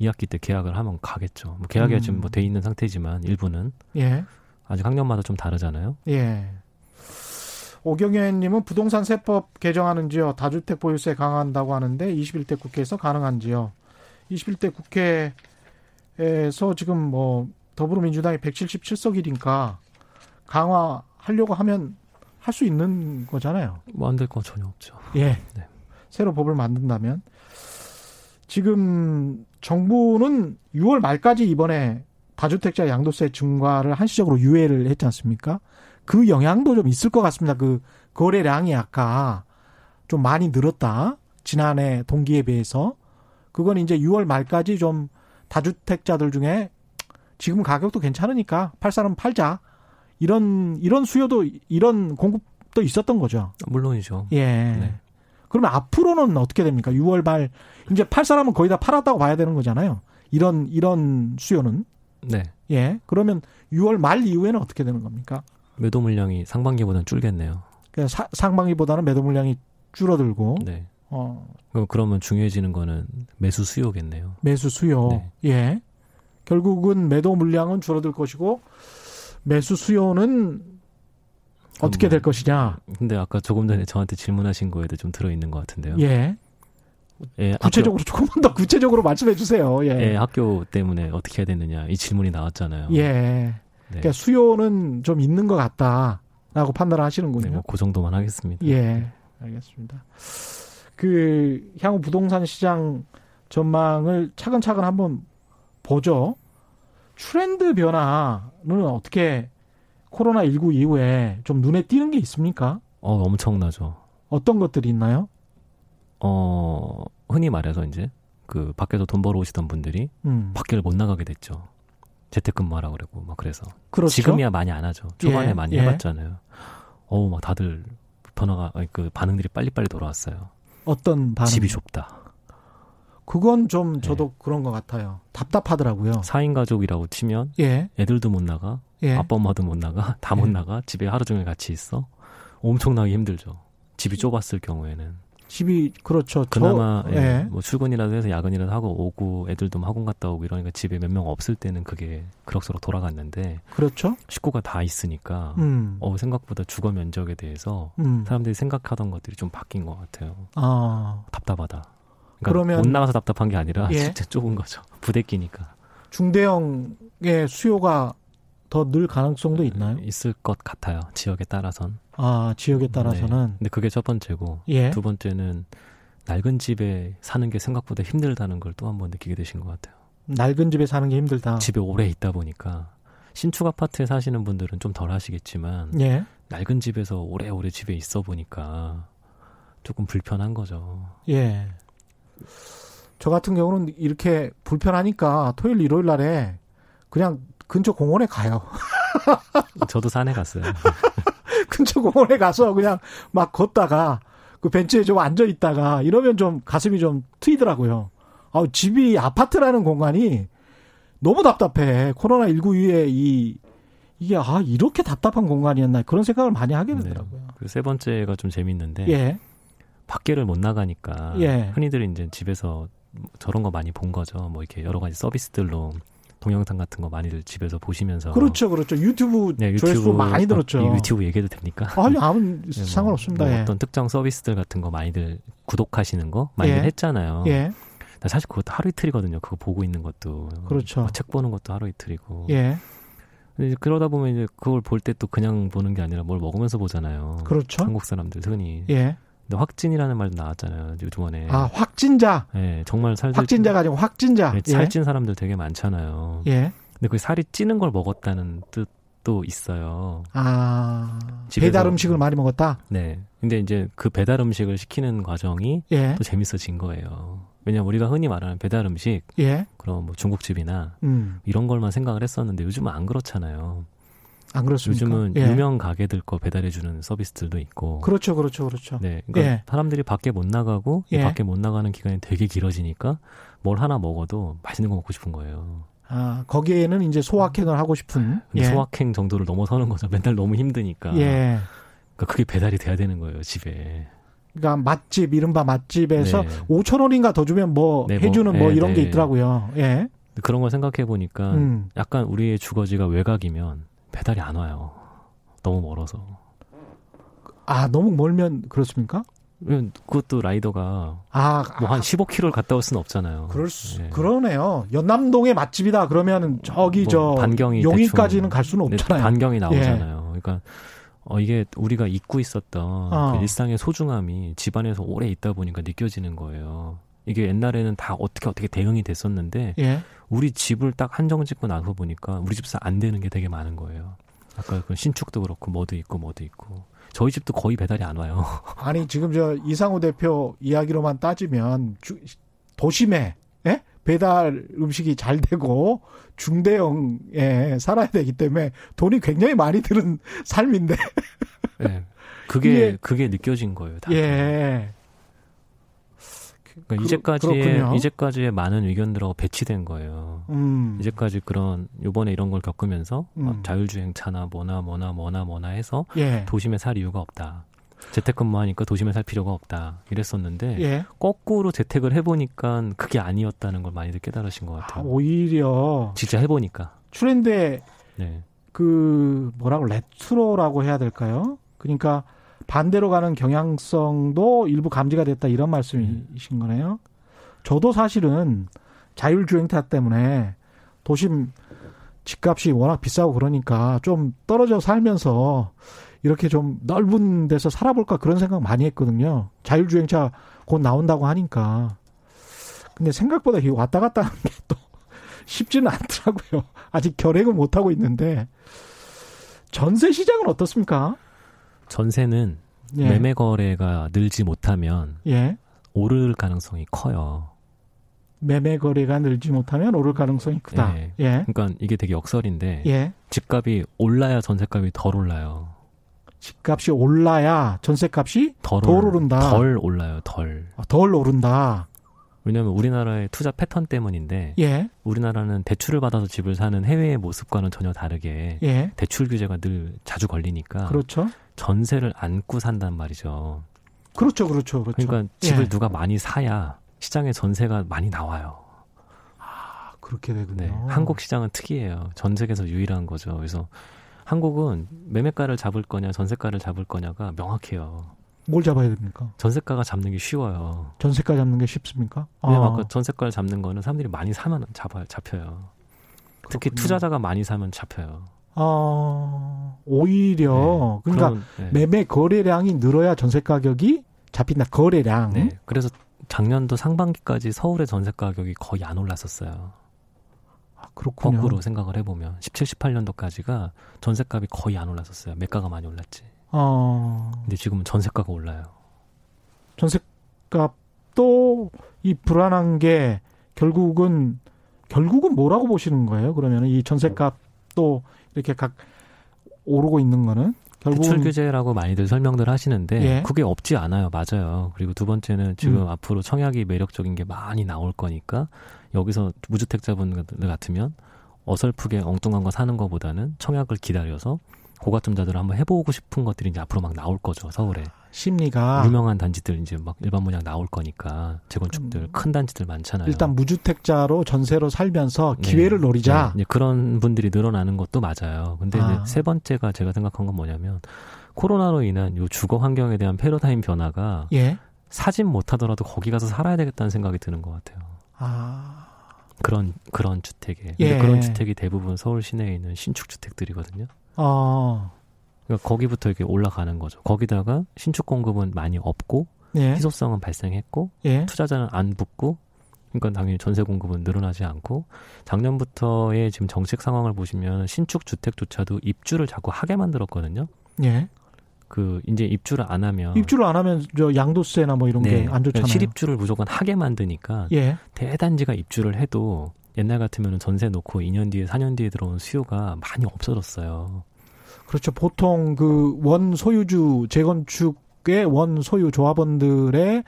이 학기 때 계약을 하면 가겠죠. 뭐 계약이 음. 지금 뭐 돼 있는 상태지만 일부는 예. 아직 학년마다 좀 다르잖아요. 예. 오경현님은 부동산 세법 개정하는지요. 다주택 보유세 강화한다고 하는데 이십일 대 국회에서 가능한지요. 이십일 대 국회에서 지금 뭐 더불어민주당이 백칠십칠 석이니까 강화하려고 하면 할 수 있는 거잖아요. 뭐 안 될 건 전혀 없죠. 예. 네. 새로 법을 만든다면. 지금 정부는 유월 말까지 이번에 다주택자 양도세 증가를 한시적으로 유예를 했지 않습니까? 그 영향도 좀 있을 것 같습니다. 그 거래량이 아까 좀 많이 늘었다. 지난해 동기에 비해서. 그건 이제 유월 말까지 좀 다주택자들 중에 지금 가격도 괜찮으니까 팔 사람 팔자. 이런, 이런 수요도, 이런 공급도 있었던 거죠. 물론이죠. 예. 네. 그러면 앞으로는 어떻게 됩니까? 유월 말, 이제 팔 사람은 거의 다 팔았다고 봐야 되는 거잖아요. 이런, 이런 수요는. 네. 예. 그러면 유월 말 이후에는 어떻게 되는 겁니까? 매도 물량이 상반기보다는 줄겠네요. 그러니까 사, 상반기보다는 매도 물량이 줄어들고. 네. 어. 그럼 그러면 중요해지는 거는 매수 수요겠네요. 매수 수요. 네. 예. 결국은 매도 물량은 줄어들 것이고 매수 수요는 어떻게 뭐, 될 것이냐. 근데 아까 조금 전에 저한테 질문하신 거에도 좀 들어있는 것 같은데요. 예. 예, 구체적으로 학교, 조금만 더 구체적으로 말씀해 주세요. 예. 예. 학교 때문에 어떻게 해야 되느냐 이 질문이 나왔잖아요. 예. 네. 그러니까 수요는 좀 있는 것 같다라고 판단을 하시는군요. 네, 뭐 그 정도만 하겠습니다. 예, 알겠습니다. 그 향후 부동산 시장 전망을 차근차근 한번 보죠. 트렌드 변화는 어떻게 코로나십구 이후에 좀 눈에 띄는 게 있습니까? 어, 엄청나죠. 어떤 것들이 있나요? 어, 흔히 말해서 이제 그 밖에서 돈 벌어 오시던 분들이 음. 밖을 못 나가게 됐죠. 재택근무하라고 그러고 막 그래서. 그렇죠? 지금이야 많이 안 하죠. 초반에 예, 많이 예. 해봤잖아요. 어우, 막 다들 변화가, 아니, 그 반응들이 빨리빨리 돌아왔어요. 어떤 반응? 집이 좁다. 그건 좀 저도 네. 그런 것 같아요. 답답하더라고요. 사 인 가족이라고 치면 예. 애들도 못 나가, 예. 아빠 엄마도 못 나가, 다 못 예. 나가, 집에 하루 종일 같이 있어. 엄청나게 힘들죠. 집이 좁았을 경우에는. 집이 그렇죠. 그나마 저, 예. 예. 뭐 출근이라도 해서 야근이라도 하고 오고 애들도 학원 갔다 오고 이러니까 집에 몇 명 없을 때는 그게 그럭저럭 돌아갔는데 그렇죠. 식구가 다 있으니까 음. 어, 생각보다 주거 면적에 대해서 음. 사람들이 생각하던 것들이 좀 바뀐 것 같아요. 아. 답답하다. 그러니까 그러면 못 나가서 답답한 게 아니라 예. 진짜 좁은 거죠. 부대끼니까. 중대형의 수요가 더 늘 가능성도 있나요? 있을 것 같아요. 지역에 따라선. 아, 지역에 따라서는. 네. 근데 그게 첫 번째고 예. 두 번째는 낡은 집에 사는 게 생각보다 힘들다는 걸 또 한 번 느끼게 되신 것 같아요. 낡은 집에 사는 게 힘들다. 집에 오래 있다 보니까 신축 아파트에 사시는 분들은 좀 덜 하시겠지만 예. 낡은 집에서 오래오래 집에 있어 보니까 조금 불편한 거죠. 예. 저 같은 경우는 이렇게 불편하니까 토요일, 일요일 날에 그냥 근처 공원에 가요. 저도 산에 갔어요. 근처 공원에 가서 그냥 막 걷다가 그 벤치에 좀 앉아 있다가 이러면 좀 가슴이 좀 트이더라고요. 아, 집이 아파트라는 공간이 너무 답답해. 코로나십구 이후에 이 이게 아 이렇게 답답한 공간이었나 그런 생각을 많이 하게 되더라고요. 네. 그 세 번째가 좀 재밌는데. 예. 밖에를 못 나가니까 예. 흔히들 이제 집에서 저런 거 많이 본 거죠. 뭐 이렇게 여러 가지 서비스들로 동영상 같은 거 많이들 집에서 보시면서 그렇죠, 그렇죠. 유튜브, 네, 유튜브 조회수 많이 들었죠. 아, 유튜브 얘기해도 됩니까? 아니 아무 네, 상관없습니다. 뭐, 뭐 예. 어떤 특정 서비스들 같은 거 많이들 구독하시는 거 많이들 예. 했잖아요. 예. 사실 그것도 하루 이틀이거든요. 그거 보고 있는 것도 그렇죠. 책 보는 것도 하루 이틀이고. 예. 근데 그러다 보면 이제 그걸 볼 때 또 그냥 보는 게 아니라 뭘 먹으면서 보잖아요. 그렇죠. 한국 사람들 흔히. 예. 확진이라는 말도 나왔잖아요. 요즘에. 아, 확진자. 예, 네, 정말 살 확진자가 아니고 확진자. 네, 살찐 예. 사람들 되게 많잖아요. 예. 근데 그 살이 찌는 걸 먹었다는 뜻도 있어요. 아. 배달 음식을 많이 먹었다? 네. 근데 이제 그 배달 음식을 시키는 과정이 예. 또 재밌어진 거예요. 왜냐면 우리가 흔히 말하는 배달 음식, 예. 그럼 뭐 중국집이나 음. 이런 걸만 생각을 했었는데 요즘은 안 그렇잖아요. 안 그렇습니까? 요즘은 예. 유명 가게들 거 배달해주는 서비스들도 있고. 그렇죠, 그렇죠, 그렇죠. 네, 그러니까 예. 사람들이 밖에 못 나가고 예. 밖에 못 나가는 기간이 되게 길어지니까 뭘 하나 먹어도 맛있는 거 먹고 싶은 거예요. 아, 거기에는 이제 소확행을 하고 싶은. 예. 소확행 정도를 넘어서는 거죠. 맨날 너무 힘드니까. 예. 그러니까 그게 배달이 돼야 되는 거예요, 집에. 그러니까 맛집, 이른바 맛집에서 네. 오천 원인가 더 주면 뭐 네, 해주는 뭐, 뭐 네, 이런 네. 게 있더라고요. 예. 그런 걸 생각해 보니까 음. 약간 우리의 주거지가 외곽이면. 배달이 안 와요. 너무 멀어서. 아, 너무 멀면 그렇습니까? 그것도 라이더가 아, 뭐 한 아, 십오 킬로미터를 갔다 올 수는 없잖아요. 그럴 수, 예. 그러네요. 연남동의 맛집이다 그러면 저기 뭐, 저 반경이 용인까지는 대충, 갈 수는 없잖아요. 네, 반경이 나오잖아요. 예. 그러니까 어, 이게 우리가 잊고 있었던 어. 그 일상의 소중함이 집안에서 오래 있다 보니까 느껴지는 거예요. 이게 옛날에는 다 어떻게 어떻게 대응이 됐었는데 예. 우리 집을 딱 한정 짓고 나서 보니까 우리 집사 안 되는 게 되게 많은 거예요. 아까 그 신축도 그렇고 뭐도 있고 뭐도 있고 저희 집도 거의 배달이 안 와요. 아니 지금 저 이상우 대표 이야기로만 따지면 주, 도심에 예? 배달 음식이 잘 되고 중대형에 살아야 되기 때문에 돈이 굉장히 많이 드는 삶인데 예. 그게 예. 그게 느껴진 거예요. 다들. 예. 그러니까 이제까지의, 이제까지의 많은 의견들하고 배치된 거예요. 음. 이제까지 그런 요번에 이런 걸 겪으면서 음. 자율주행차나 뭐나 뭐나 뭐나 뭐나 해서 예. 도심에 살 이유가 없다. 재택근무하니까 도심에 살 필요가 없다. 이랬었는데 예. 거꾸로 재택을 해보니까 그게 아니었다는 걸 많이들 깨달으신 것 같아요. 아, 오히려 진짜 해보니까. 트렌드에 네. 그 뭐라고 레트로라고 해야 될까요? 그러니까 반대로 가는 경향성도 일부 감지가 됐다 이런 말씀이신 거네요. 저도 사실은 자율주행차 때문에 도심 집값이 워낙 비싸고 그러니까 좀 떨어져 살면서 이렇게 좀 넓은 데서 살아볼까 그런 생각 많이 했거든요. 자율주행차 곧 나온다고 하니까. 근데 생각보다 왔다 갔다 하는 게 또 쉽지는 않더라고요. 아직 결핵을 못하고 있는데. 전세 시장은 어떻습니까? 전세는 예. 매매 거래가 늘지 못하면 예. 오를 가능성이 커요. 매매 거래가 늘지 못하면 오를 가능성이 크다. 예. 예. 그러니까 이게 되게 역설인데 예. 집값이 올라야 전세값이 덜 올라요. 집값이 올라야 전세값이 덜, 덜 오른다. 덜 올라요. 덜. 아, 덜 오른다. 왜냐하면 우리나라의 투자 패턴 때문인데 예. 우리나라는 대출을 받아서 집을 사는 해외의 모습과는 전혀 다르게 예. 대출 규제가 늘 자주 걸리니까 그렇죠. 전세를 안고 산단 말이죠. 그렇죠. 그렇죠. 그렇죠. 그러니까 집을 예. 누가 많이 사야 시장에 전세가 많이 나와요. 아, 그렇게 되군요. 네, 한국 시장은 특이해요. 전 세계에서 유일한 거죠. 그래서 한국은 매매가를 잡을 거냐 전세가를 잡을 거냐가 명확해요. 뭘 잡아야 됩니까? 전세가가 잡는 게 쉬워요. 전세가 잡는 게 쉽습니까? 네, 아. 아까 전세가를 잡는 거는 사람들이 많이 사면 잡아요, 잡혀요. 그렇군요. 특히 투자자가 많이 사면 잡혀요. 아, 오히려 네, 그러니까 그런, 네. 매매 거래량이 늘어야 전세 가격이 잡힌다. 거래량. 네, 그래서 작년도 상반기까지 서울의 전세 가격이 거의 안 올랐었어요. 아, 그렇군요. 거꾸로 생각을 해보면 십칠, 십팔 년도까지가 전세값이 거의 안 올랐었어요. 매가가 많이 올랐지. 어. 근데 지금은 전세가가 올라요. 전세값도 이 불안한 게 결국은 결국은 뭐라고 보시는 거예요? 그러면 이 전세값도 이렇게 각 오르고 있는 거는? 대출 규제라고 많이들 설명들 하시는데 예. 그게 없지 않아요. 맞아요. 그리고 두 번째는 지금 음. 앞으로 청약이 매력적인 게 많이 나올 거니까 여기서 무주택자분들 같으면 어설프게 엉뚱한 거 사는 거보다는 청약을 기다려서 고가점자들을 한번 해보고 싶은 것들이 이제 앞으로 막 나올 거죠. 서울에. 심리가. 유명한 단지들 이제 막 일반 문양 나올 거니까 재건축들 음. 큰 단지들 많잖아요. 일단 무주택자로 전세로 살면서 기회를 네. 노리자. 네. 그런 분들이 늘어나는 것도 맞아요. 근데 아. 이제 세 번째가 제가 생각한 건 뭐냐면 코로나로 인한 요 주거 환경에 대한 패러다임 변화가 예. 사진 못하더라도 거기 가서 살아야 되겠다는 생각이 드는 것 같아요. 아. 그런 그런 주택에. 근데 예. 그런 주택이 대부분 서울 시내에 있는 신축 주택들이거든요. 어. 그러니까 거기부터 이렇게 올라가는 거죠. 거기다가 신축 공급은 많이 없고 예. 희소성은 발생했고 예. 투자자는 안 붙고 그러니까 당연히 전세 공급은 늘어나지 않고 작년부터의 지금 정책 상황을 보시면 신축 주택조차도 입주를 자꾸 하게 만들었거든요. 예. 그 이제 입주를 안 하면 입주를 안 하면 저 양도세나 뭐 이런 네. 게 안 좋잖아요. 실입주를 무조건 하게 만드니까 예. 대단지가 입주를 해도 옛날 같으면 전세 놓고 이 년 뒤에 사 년 뒤에 들어온 수요가 많이 없어졌어요. 그렇죠. 보통 그 원 소유주 재건축의 원 소유 조합원들의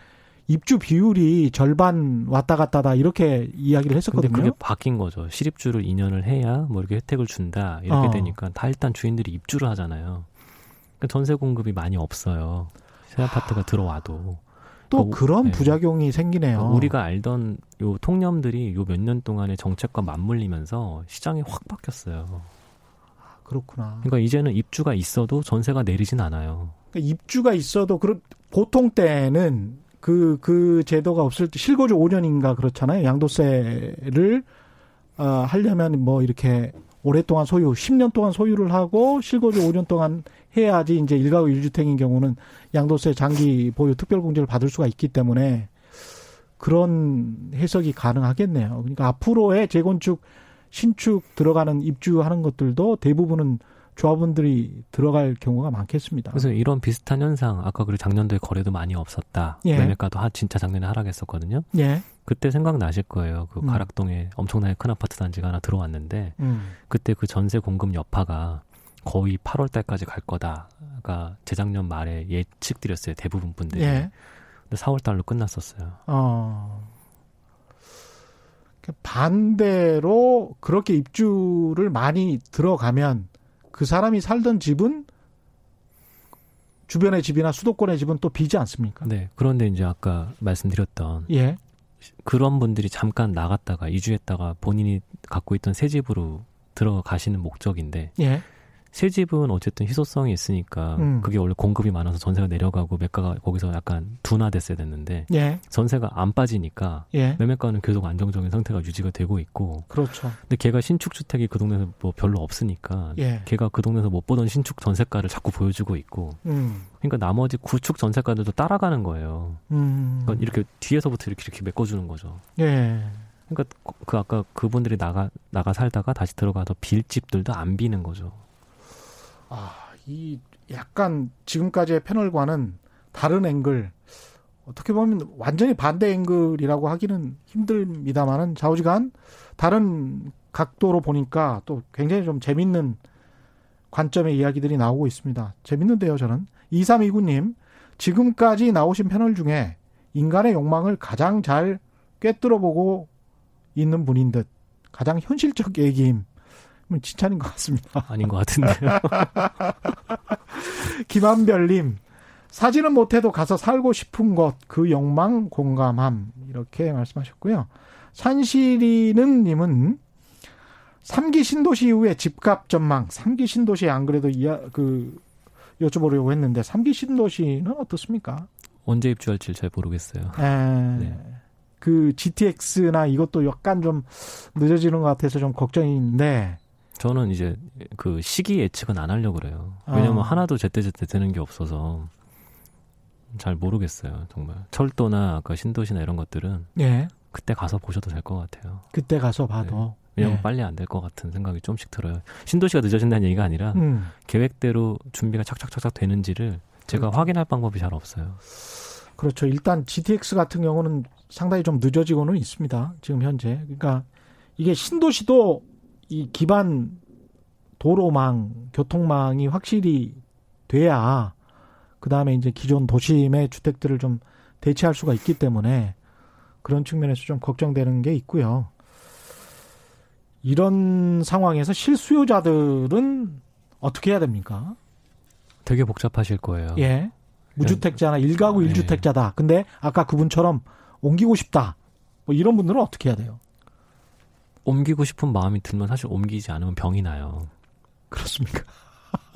입주 비율이 절반 왔다 갔다다 이렇게 이야기를 했었거든요. 근데 그게 바뀐 거죠. 실입주를 이 년을 해야 뭐 이렇게 혜택을 준다 이렇게 어. 되니까 다 일단 주인들이 입주를 하잖아요. 그러니까 전세 공급이 많이 없어요. 새 아파트가 하... 들어와도. 또 그런 네. 부작용이 생기네요. 우리가 알던 요 통념들이 요 몇 년 동안의 정책과 맞물리면서 시장이 확 바뀌었어요. 아, 그렇구나. 그러니까 이제는 입주가 있어도 전세가 내리진 않아요. 그러니까 입주가 있어도 그 보통 때는 그, 그 제도가 없을 때 실거주 오 년인가 그렇잖아요. 양도세를 어, 하려면 뭐 이렇게 오랫동안 소유, 십 년 동안 소유를 하고 실거주 오 년 동안 해야지 이제 일가구 일주택인 경우는 양도세 장기 보유 특별공제를 받을 수가 있기 때문에 그런 해석이 가능하겠네요. 그러니까 앞으로의 재건축, 신축 들어가는 입주하는 것들도 대부분은 조합원들이 들어갈 경우가 많겠습니다. 그래서 이런 비슷한 현상, 아까 그 작년도에 거래도 많이 없었다. 예. 매매가도 하, 진짜 작년에 하락했었거든요. 예. 그때 생각나실 거예요. 그 음. 가락동에 엄청나게 큰 아파트 단지가 하나 들어왔는데 음. 그때 그 전세 공급 여파가 거의 팔월 달까지 갈 거다가 재작년 말에 예측드렸어요. 대부분 분들이. 예. 근데 사월 달로 끝났었어요. 어. 반대로 그렇게 입주를 많이 들어가면 그 사람이 살던 집은 주변의 집이나 수도권의 집은 또 비지 않습니까? 네. 그런데 이제 아까 말씀드렸던 예. 그런 분들이 잠깐 나갔다가 이주했다가 본인이 갖고 있던 새 집으로 들어가시는 목적인데 예. 새 집은 어쨌든 희소성이 있으니까 음. 그게 원래 공급이 많아서 전세가 내려가고 매가가 거기서 약간 둔화됐어야 됐는데 예. 전세가 안 빠지니까 예. 매매가는 계속 안정적인 상태가 유지가 되고 있고 그렇죠. 근데 걔가 신축주택이 그 동네에서 뭐 별로 없으니까 예. 걔가 그 동네에서 못 보던 신축 전세가를 자꾸 보여주고 있고 음. 그러니까 나머지 구축 전세가들도 따라가는 거예요. 음. 그러니까 이렇게 뒤에서부터 이렇게, 이렇게 메꿔주는 거죠. 예. 그러니까 그 아까 그분들이 나가 나가 살다가 다시 들어가서 빌 집들도 안 비는 거죠. 아, 이 약간 지금까지의 패널과는 다른 앵글, 어떻게 보면 완전히 반대 앵글이라고 하기는 힘듭니다만은 좌우지간 다른 각도로 보니까 또 굉장히 좀 재밌는 관점의 이야기들이 나오고 있습니다. 재밌는데요, 저는. 이삼이구 님, 지금까지 나오신 패널 중에 인간의 욕망을 가장 잘 꿰뚫어보고 있는 분인 듯, 가장 현실적 얘기임. 칭찬인 것 같습니다. 아닌 것 같은데요. 김한별님, 사지는 못해도 가서 살고 싶은 것, 그 욕망 공감함. 이렇게 말씀하셨고요. 산시리는님은 삼 기 신도시 이후에 집값 전망. 삼 기 신도시 안 그래도 이야, 그, 여쭤보려고 했는데, 삼 기 신도시는 어떻습니까? 언제 입주할지 잘 모르겠어요. 에... 네. 그 지티엑스나 이것도 약간 좀 늦어지는 것 같아서 좀 걱정인데, 저는 이제 그 시기 예측은 안 하려고 그래요. 왜냐하면 아. 하나도 제때제때 되는 게 없어서 잘 모르겠어요. 정말 철도나 아까 신도시나 이런 것들은 예. 그때 가서 보셔도 될 것 같아요. 그때 가서 봐도. 네. 왜냐하면 예. 빨리 안 될 것 같은 생각이 좀씩 들어요. 신도시가 늦어진다는 얘기가 아니라 음. 계획대로 준비가 착착착착 되는지를 제가 그렇죠. 확인할 방법이 잘 없어요. 그렇죠. 일단 지티엑스 같은 경우는 상당히 좀 늦어지고는 있습니다. 지금 현재. 그러니까 이게 신도시도 이 기반 도로망, 교통망이 확실히 돼야 그 다음에 이제 기존 도심의 주택들을 좀 대체할 수가 있기 때문에 그런 측면에서 좀 걱정되는 게 있고요. 이런 상황에서 실수요자들은 어떻게 해야 됩니까? 되게 복잡하실 거예요. 예, 무주택자나 일가구 네. 일주택자다. 근데 아까 그분처럼 옮기고 싶다. 뭐 이런 분들은 어떻게 해야 돼요? 옮기고 싶은 마음이 들면 사실 옮기지 않으면 병이 나요. 그렇습니까?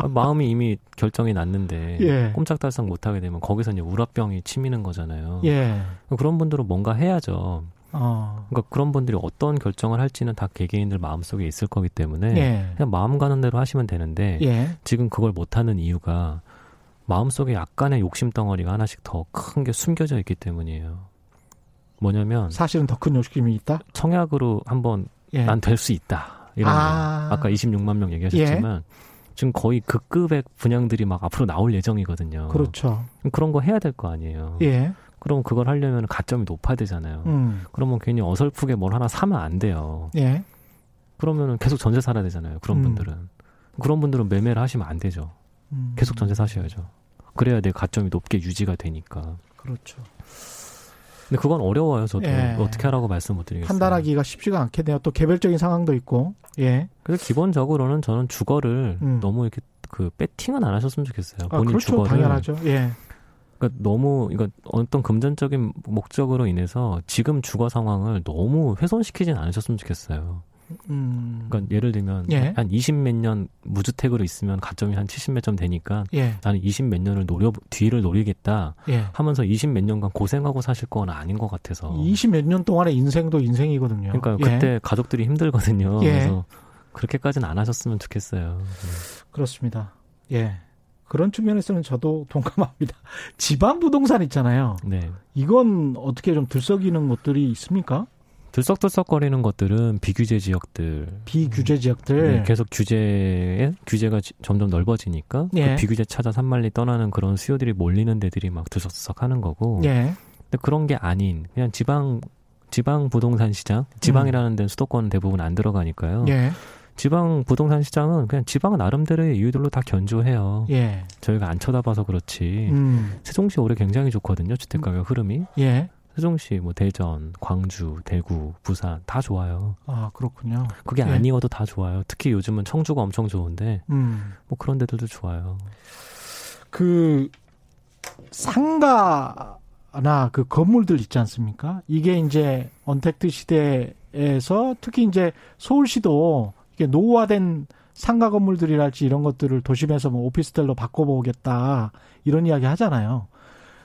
마음이 이미 결정이 났는데 예. 꼼짝달싹 못하게 되면 거기서 이제 우라병이 치미는 거잖아요. 예. 그런 분들은 뭔가 해야죠. 어. 그러니까 그런 분들이 어떤 결정을 할지는 다 개개인들 마음속에 있을 거기 때문에 예. 그냥 마음 가는 대로 하시면 되는데 예. 지금 그걸 못하는 이유가 마음속에 약간의 욕심 덩어리가 하나씩 더 큰 게 숨겨져 있기 때문이에요. 뭐냐면 사실은 더 큰 욕심이 있다? 청약으로 한번 예. 난 될 수 있다. 이런 아. 거. 아까 이십육만 명 얘기하셨지만 예. 지금 거의 극급의 분양들이 막 앞으로 나올 예정이거든요. 그렇죠. 그런 거 해야 될 거 아니에요. 예. 그럼 그걸 하려면 가점이 높아야 되잖아요. 음. 그러면 괜히 어설프게 뭘 하나 사면 안 돼요. 예. 그러면 계속 전세 살아야 되잖아요. 그런 음. 분들은. 그런 분들은 매매를 하시면 안 되죠. 음. 계속 전세 사셔야죠. 그래야 내 가점이 높게 유지가 되니까. 그렇죠. 근데 그건 어려워요. 저도 예. 어떻게 하라고 말씀 못 드리겠어요. 판단하기가 쉽지가 않겠네요. 또 개별적인 상황도 있고. 예. 그래서 기본적으로는 저는 주거를 음. 너무 이렇게 그 배팅은 안 하셨으면 좋겠어요. 본인 아, 그렇죠. 주거를. 당연하죠. 예. 그러니까 너무 그러니까 어떤 금전적인 목적으로 인해서 지금 주거 상황을 너무 훼손시키진 않으셨으면 좋겠어요. 음. 그러니까 예를 들면 예. 한 이십몇 년 무주택으로 있으면 가점이 한 칠십몇 점 되니까 예. 나는 이십몇 년을 노려 뒤를 노리겠다 예. 하면서 이십몇 년간 고생하고 사실 건 아닌 것 같아서 이십몇 년 동안의 인생도 인생이거든요. 그러니까 예. 그때 가족들이 힘들거든요. 예. 그래서 그렇게까지는 안 하셨으면 좋겠어요. 그렇습니다. 예. 그런 측면에서는 저도 동감합니다. 지방 부동산 있잖아요. 네. 이건 어떻게 좀 들썩이는 것들이 있습니까? 들썩들썩거리는 것들은 비규제 지역들, 비규제 지역들 네, 계속 규제에 규제가 지, 점점 넓어지니까 예. 그 비규제 찾아 산만리 떠나는 그런 수요들이 몰리는 데들이 막 들썩들썩하는 거고. 예. 근데 그런 게 아닌 그냥 지방 지방 부동산 시장, 지방이라는 데는 수도권은 대부분 안 들어가니까요. 예. 지방 부동산 시장은 그냥 지방 나름대로의 이유들로 다 견조해요. 예. 저희가 안 쳐다봐서 그렇지. 음. 세종시 올해 굉장히 좋거든요. 주택가격 음. 흐름이. 예. 세종시, 뭐 대전, 광주, 대구, 부산 다 좋아요. 아 그렇군요. 그게 예. 아니어도 다 좋아요. 특히 요즘은 청주가 엄청 좋은데 음. 뭐 그런 데들도 좋아요. 그 상가나 그 건물들 있지 않습니까? 이게 이제 언택트 시대에서 특히 이제 서울시도 이게 노후화된 상가 건물들이랄지 이런 것들을 도심에서 뭐 오피스텔로 바꿔보겠다 이런 이야기 하잖아요.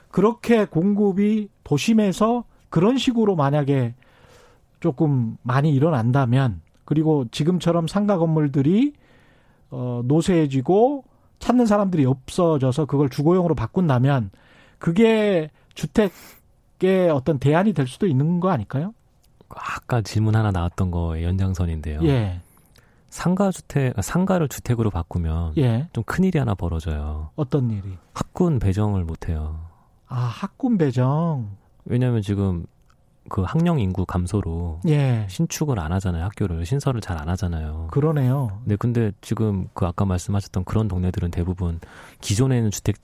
그렇게 공급이 도심에서 그런 식으로 만약에 조금 많이 일어난다면, 그리고 지금처럼 상가 건물들이 어, 노쇠해지고 찾는 사람들이 없어져서 그걸 주거용으로 바꾼다면 그게 주택의 어떤 대안이 될 수도 있는 거 아닐까요? 아까 질문 하나 나왔던 거의 연장선인데요. 예. 상가 주택, 상가를 주택으로 바꾸면 예. 좀 큰 일이 하나 벌어져요. 어떤 일이? 학군 배정을 못 해요. 아, 학군 배정. 왜냐하면 지금 그 학령 인구 감소로 예. 신축을 안 하잖아요. 학교를 신설을 잘 안 하잖아요. 그러네요. 네, 근데 지금 그 아까 말씀하셨던 그런 동네들은 대부분 기존에는 주택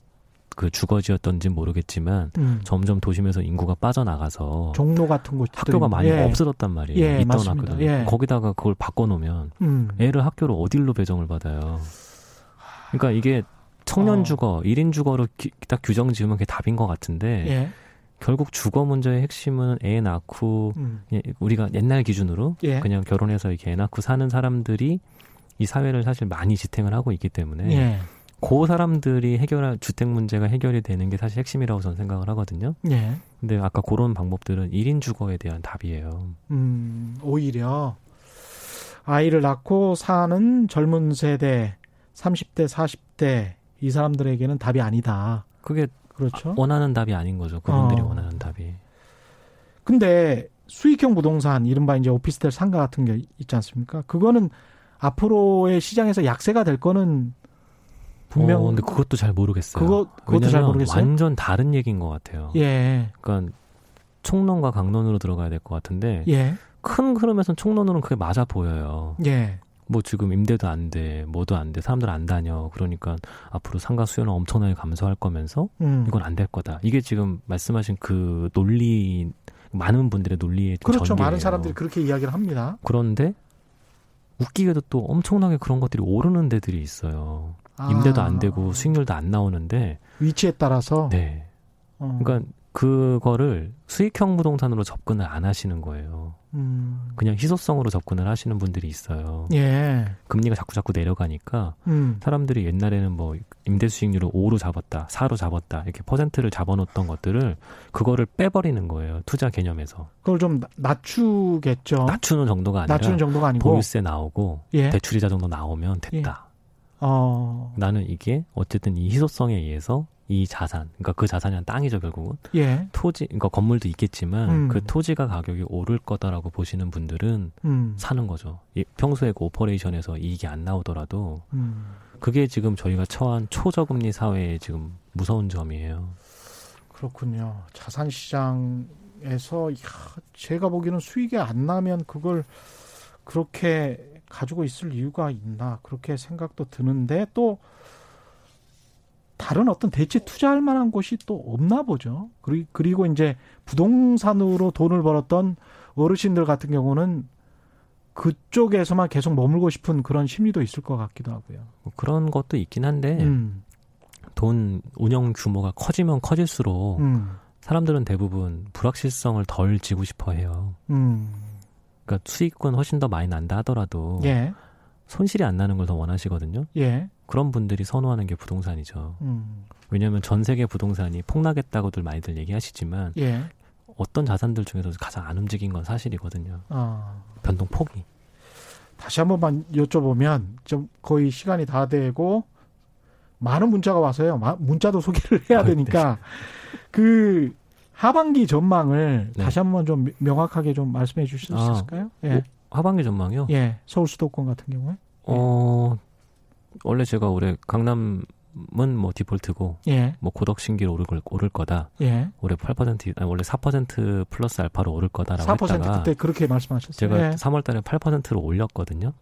그 주거지였던지 모르겠지만 음. 점점 도심에서 인구가 빠져나가서 종로 같은 곳 학교가 많이 예. 없어졌단 말이에요. 예, 있던 학교들 예. 거기다가 그걸 바꿔놓으면 음. 애를 학교로 어디로 배정을 받아요? 그러니까 이게 청년 어. 주거, 일 인 주거로 기, 딱 규정 지으면 그게 답인 것 같은데 예. 결국 주거 문제의 핵심은 애 낳고 음. 예, 우리가 옛날 기준으로 예. 그냥 결혼해서 이렇게 애 낳고 사는 사람들이 이 사회를 사실 많이 지탱을 하고 있기 때문에 예. 그 사람들이 해결할 주택 문제가 해결이 되는 게 사실 핵심이라고 저는 생각을 하거든요. 예. 근데 아까 그런 방법들은 일 인 주거에 대한 답이에요. 음, 오히려 아이를 낳고 사는 젊은 세대, 삼십 대, 사십 대 이 사람들에게는 답이 아니다. 그게 그렇죠. 아, 원하는 답이 아닌 거죠. 그분들이 어. 원하는 답이. 근데 수익형 부동산, 이른바 이제 오피스텔 상가 같은 게 있지 않습니까? 그거는 앞으로의 시장에서 약세가 될 거는 분명. 어, 근데 그것도 잘 모르겠어요. 그거, 그것도 잘 모르겠어요. 완전 다른 얘기인 것 같아요. 예. 그러니까 총론과 강론으로 들어가야 될 것 같은데. 예. 큰 흐름에서는 총론으로는 그게 맞아 보여요. 예. 뭐 지금 임대도 안 돼, 뭐도 안 돼, 사람들 안 다녀. 그러니까 앞으로 상가 수요는 엄청나게 감소할 거면서 음. 이건 안 될 거다. 이게 지금 말씀하신 그 논리, 많은 분들의 논리의 그렇죠. 전개예요. 많은 사람들이 그렇게 이야기를 합니다. 그런데 웃기게도 또 엄청나게 그런 것들이 오르는 데들이 있어요. 임대도 안 되고 수익률도 안 나오는데 위치에 따라서 네. 어. 그러니까 그거를 수익형 부동산으로 접근을 안 하시는 거예요. 음. 그냥 희소성으로 접근을 하시는 분들이 있어요. 예. 금리가 자꾸 자꾸 내려가니까 음. 사람들이 옛날에는 뭐 임대 수익률을 오로 잡았다, 사로 잡았다 이렇게 퍼센트를 잡아놓던 것들을 그거를 빼버리는 거예요. 투자 개념에서. 그걸 좀 낮추겠죠. 낮추는 정도가 아니라 낮추는 정도가 아니고 보유세 나오고 예. 대출이자 정도 나오면 됐다. 예. 어... 나는 이게 어쨌든 이 희소성에 의해서 이 자산, 그러니까 그 자산이란 땅이죠 결국은. 예. 토지, 그러니까 건물도 있겠지만 음. 그 토지가 가격이 오를 거다라고 보시는 분들은 음. 사는 거죠. 이, 평소에 그 오퍼레이션에서 이익이 안 나오더라도 음. 그게 지금 저희가 처한 초저금리 사회의 지금 무서운 점이에요. 그렇군요. 자산 시장에서 이야, 제가 보기에는 수익이 안 나면 그걸 그렇게 가지고 있을 이유가 있나 그렇게 생각도 드는데 또 다른 어떤 대체 투자할 만한 곳이 또 없나 보죠. 그리고 이제 부동산으로 돈을 벌었던 어르신들 같은 경우는 그쪽에서만 계속 머물고 싶은 그런 심리도 있을 것 같기도 하고요. 그런 것도 있긴 한데 음. 돈 운영 규모가 커지면 커질수록 음. 사람들은 대부분 불확실성을 덜 지고 싶어 해요. 음. 그러니까 수익은 훨씬 더 많이 난다 하더라도 예. 손실이 안 나는 걸 더 원하시거든요. 예. 그런 분들이 선호하는 게 부동산이죠. 음. 왜냐하면 전 세계 부동산이 폭락했다고들 많이들 얘기하시지만 예. 어떤 자산들 중에서 가장 안 움직인 건 사실이거든요. 어. 변동폭이. 다시 한 번만 여쭤보면 좀 거의 시간이 다 되고 많은 문자가 와서요. 문자도 소개를 해야 되니까 그... 하반기 전망을 네. 다시 한번 좀 명확하게 좀 말씀해 주실 수 아, 있을까요? 예. 오, 하반기 전망이요? 예. 서울 수도권 같은 경우에? 어, 예. 원래 제가 올해 강남은 뭐 디폴트고, 예. 뭐 고덕신기로 오를, 오를 거다. 예. 올해 팔 퍼센트, 아니, 원래 사 퍼센트 플러스 알파로 오를 거다라고 사 퍼센트 했다가 그때 그렇게 말씀하셨어요. 제가 예. 삼월 달에 팔 퍼센트로 올렸거든요.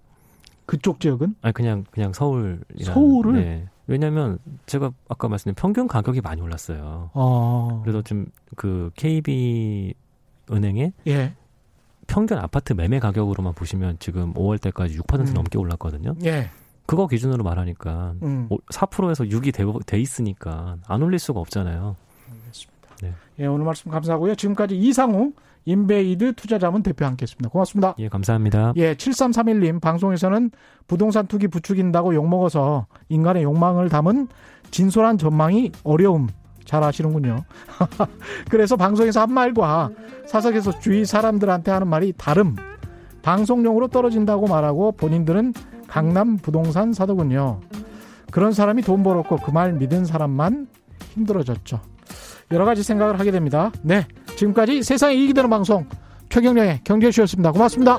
그쪽 지역은? 아니, 그냥, 그냥 서울이라는. 서울을? 네. 왜냐면, 제가 아까 말씀드린 평균 가격이 많이 올랐어요. 어. 그래서 지금 그 케이비은행의 예. 평균 아파트 매매 가격으로만 보시면 지금 오월 달까지 육 퍼센트 음. 넘게 올랐거든요. 예. 그거 기준으로 말하니까 음. 사 퍼센트에서 육이 돼, 돼 있으니까 안 올릴 수가 없잖아요. 알겠습니다. 네. 예, 오늘 말씀 감사하고요. 지금까지 이상우 인베이드 투자자문 대표함께했습니다. 고맙습니다. 예, 감사합니다. 예, 칠삼삼일 님 방송에서는 부동산 투기 부추긴다고 욕먹어서 인간의 욕망을 담은 진솔한 전망이 어려움. 잘 아시는군요. 그래서 방송에서 한 말과 사석에서 주위 사람들한테 하는 말이 다름. 방송용으로 떨어진다고 말하고 본인들은 강남 부동산 사더군요. 그런 사람이 돈 벌었고 그 말 믿은 사람만 힘들어졌죠. 여러 가지 생각을 하게 됩니다. 네, 지금까지 세상에 이익이 되는 방송 최경령의 경제쇼였습니다. 고맙습니다.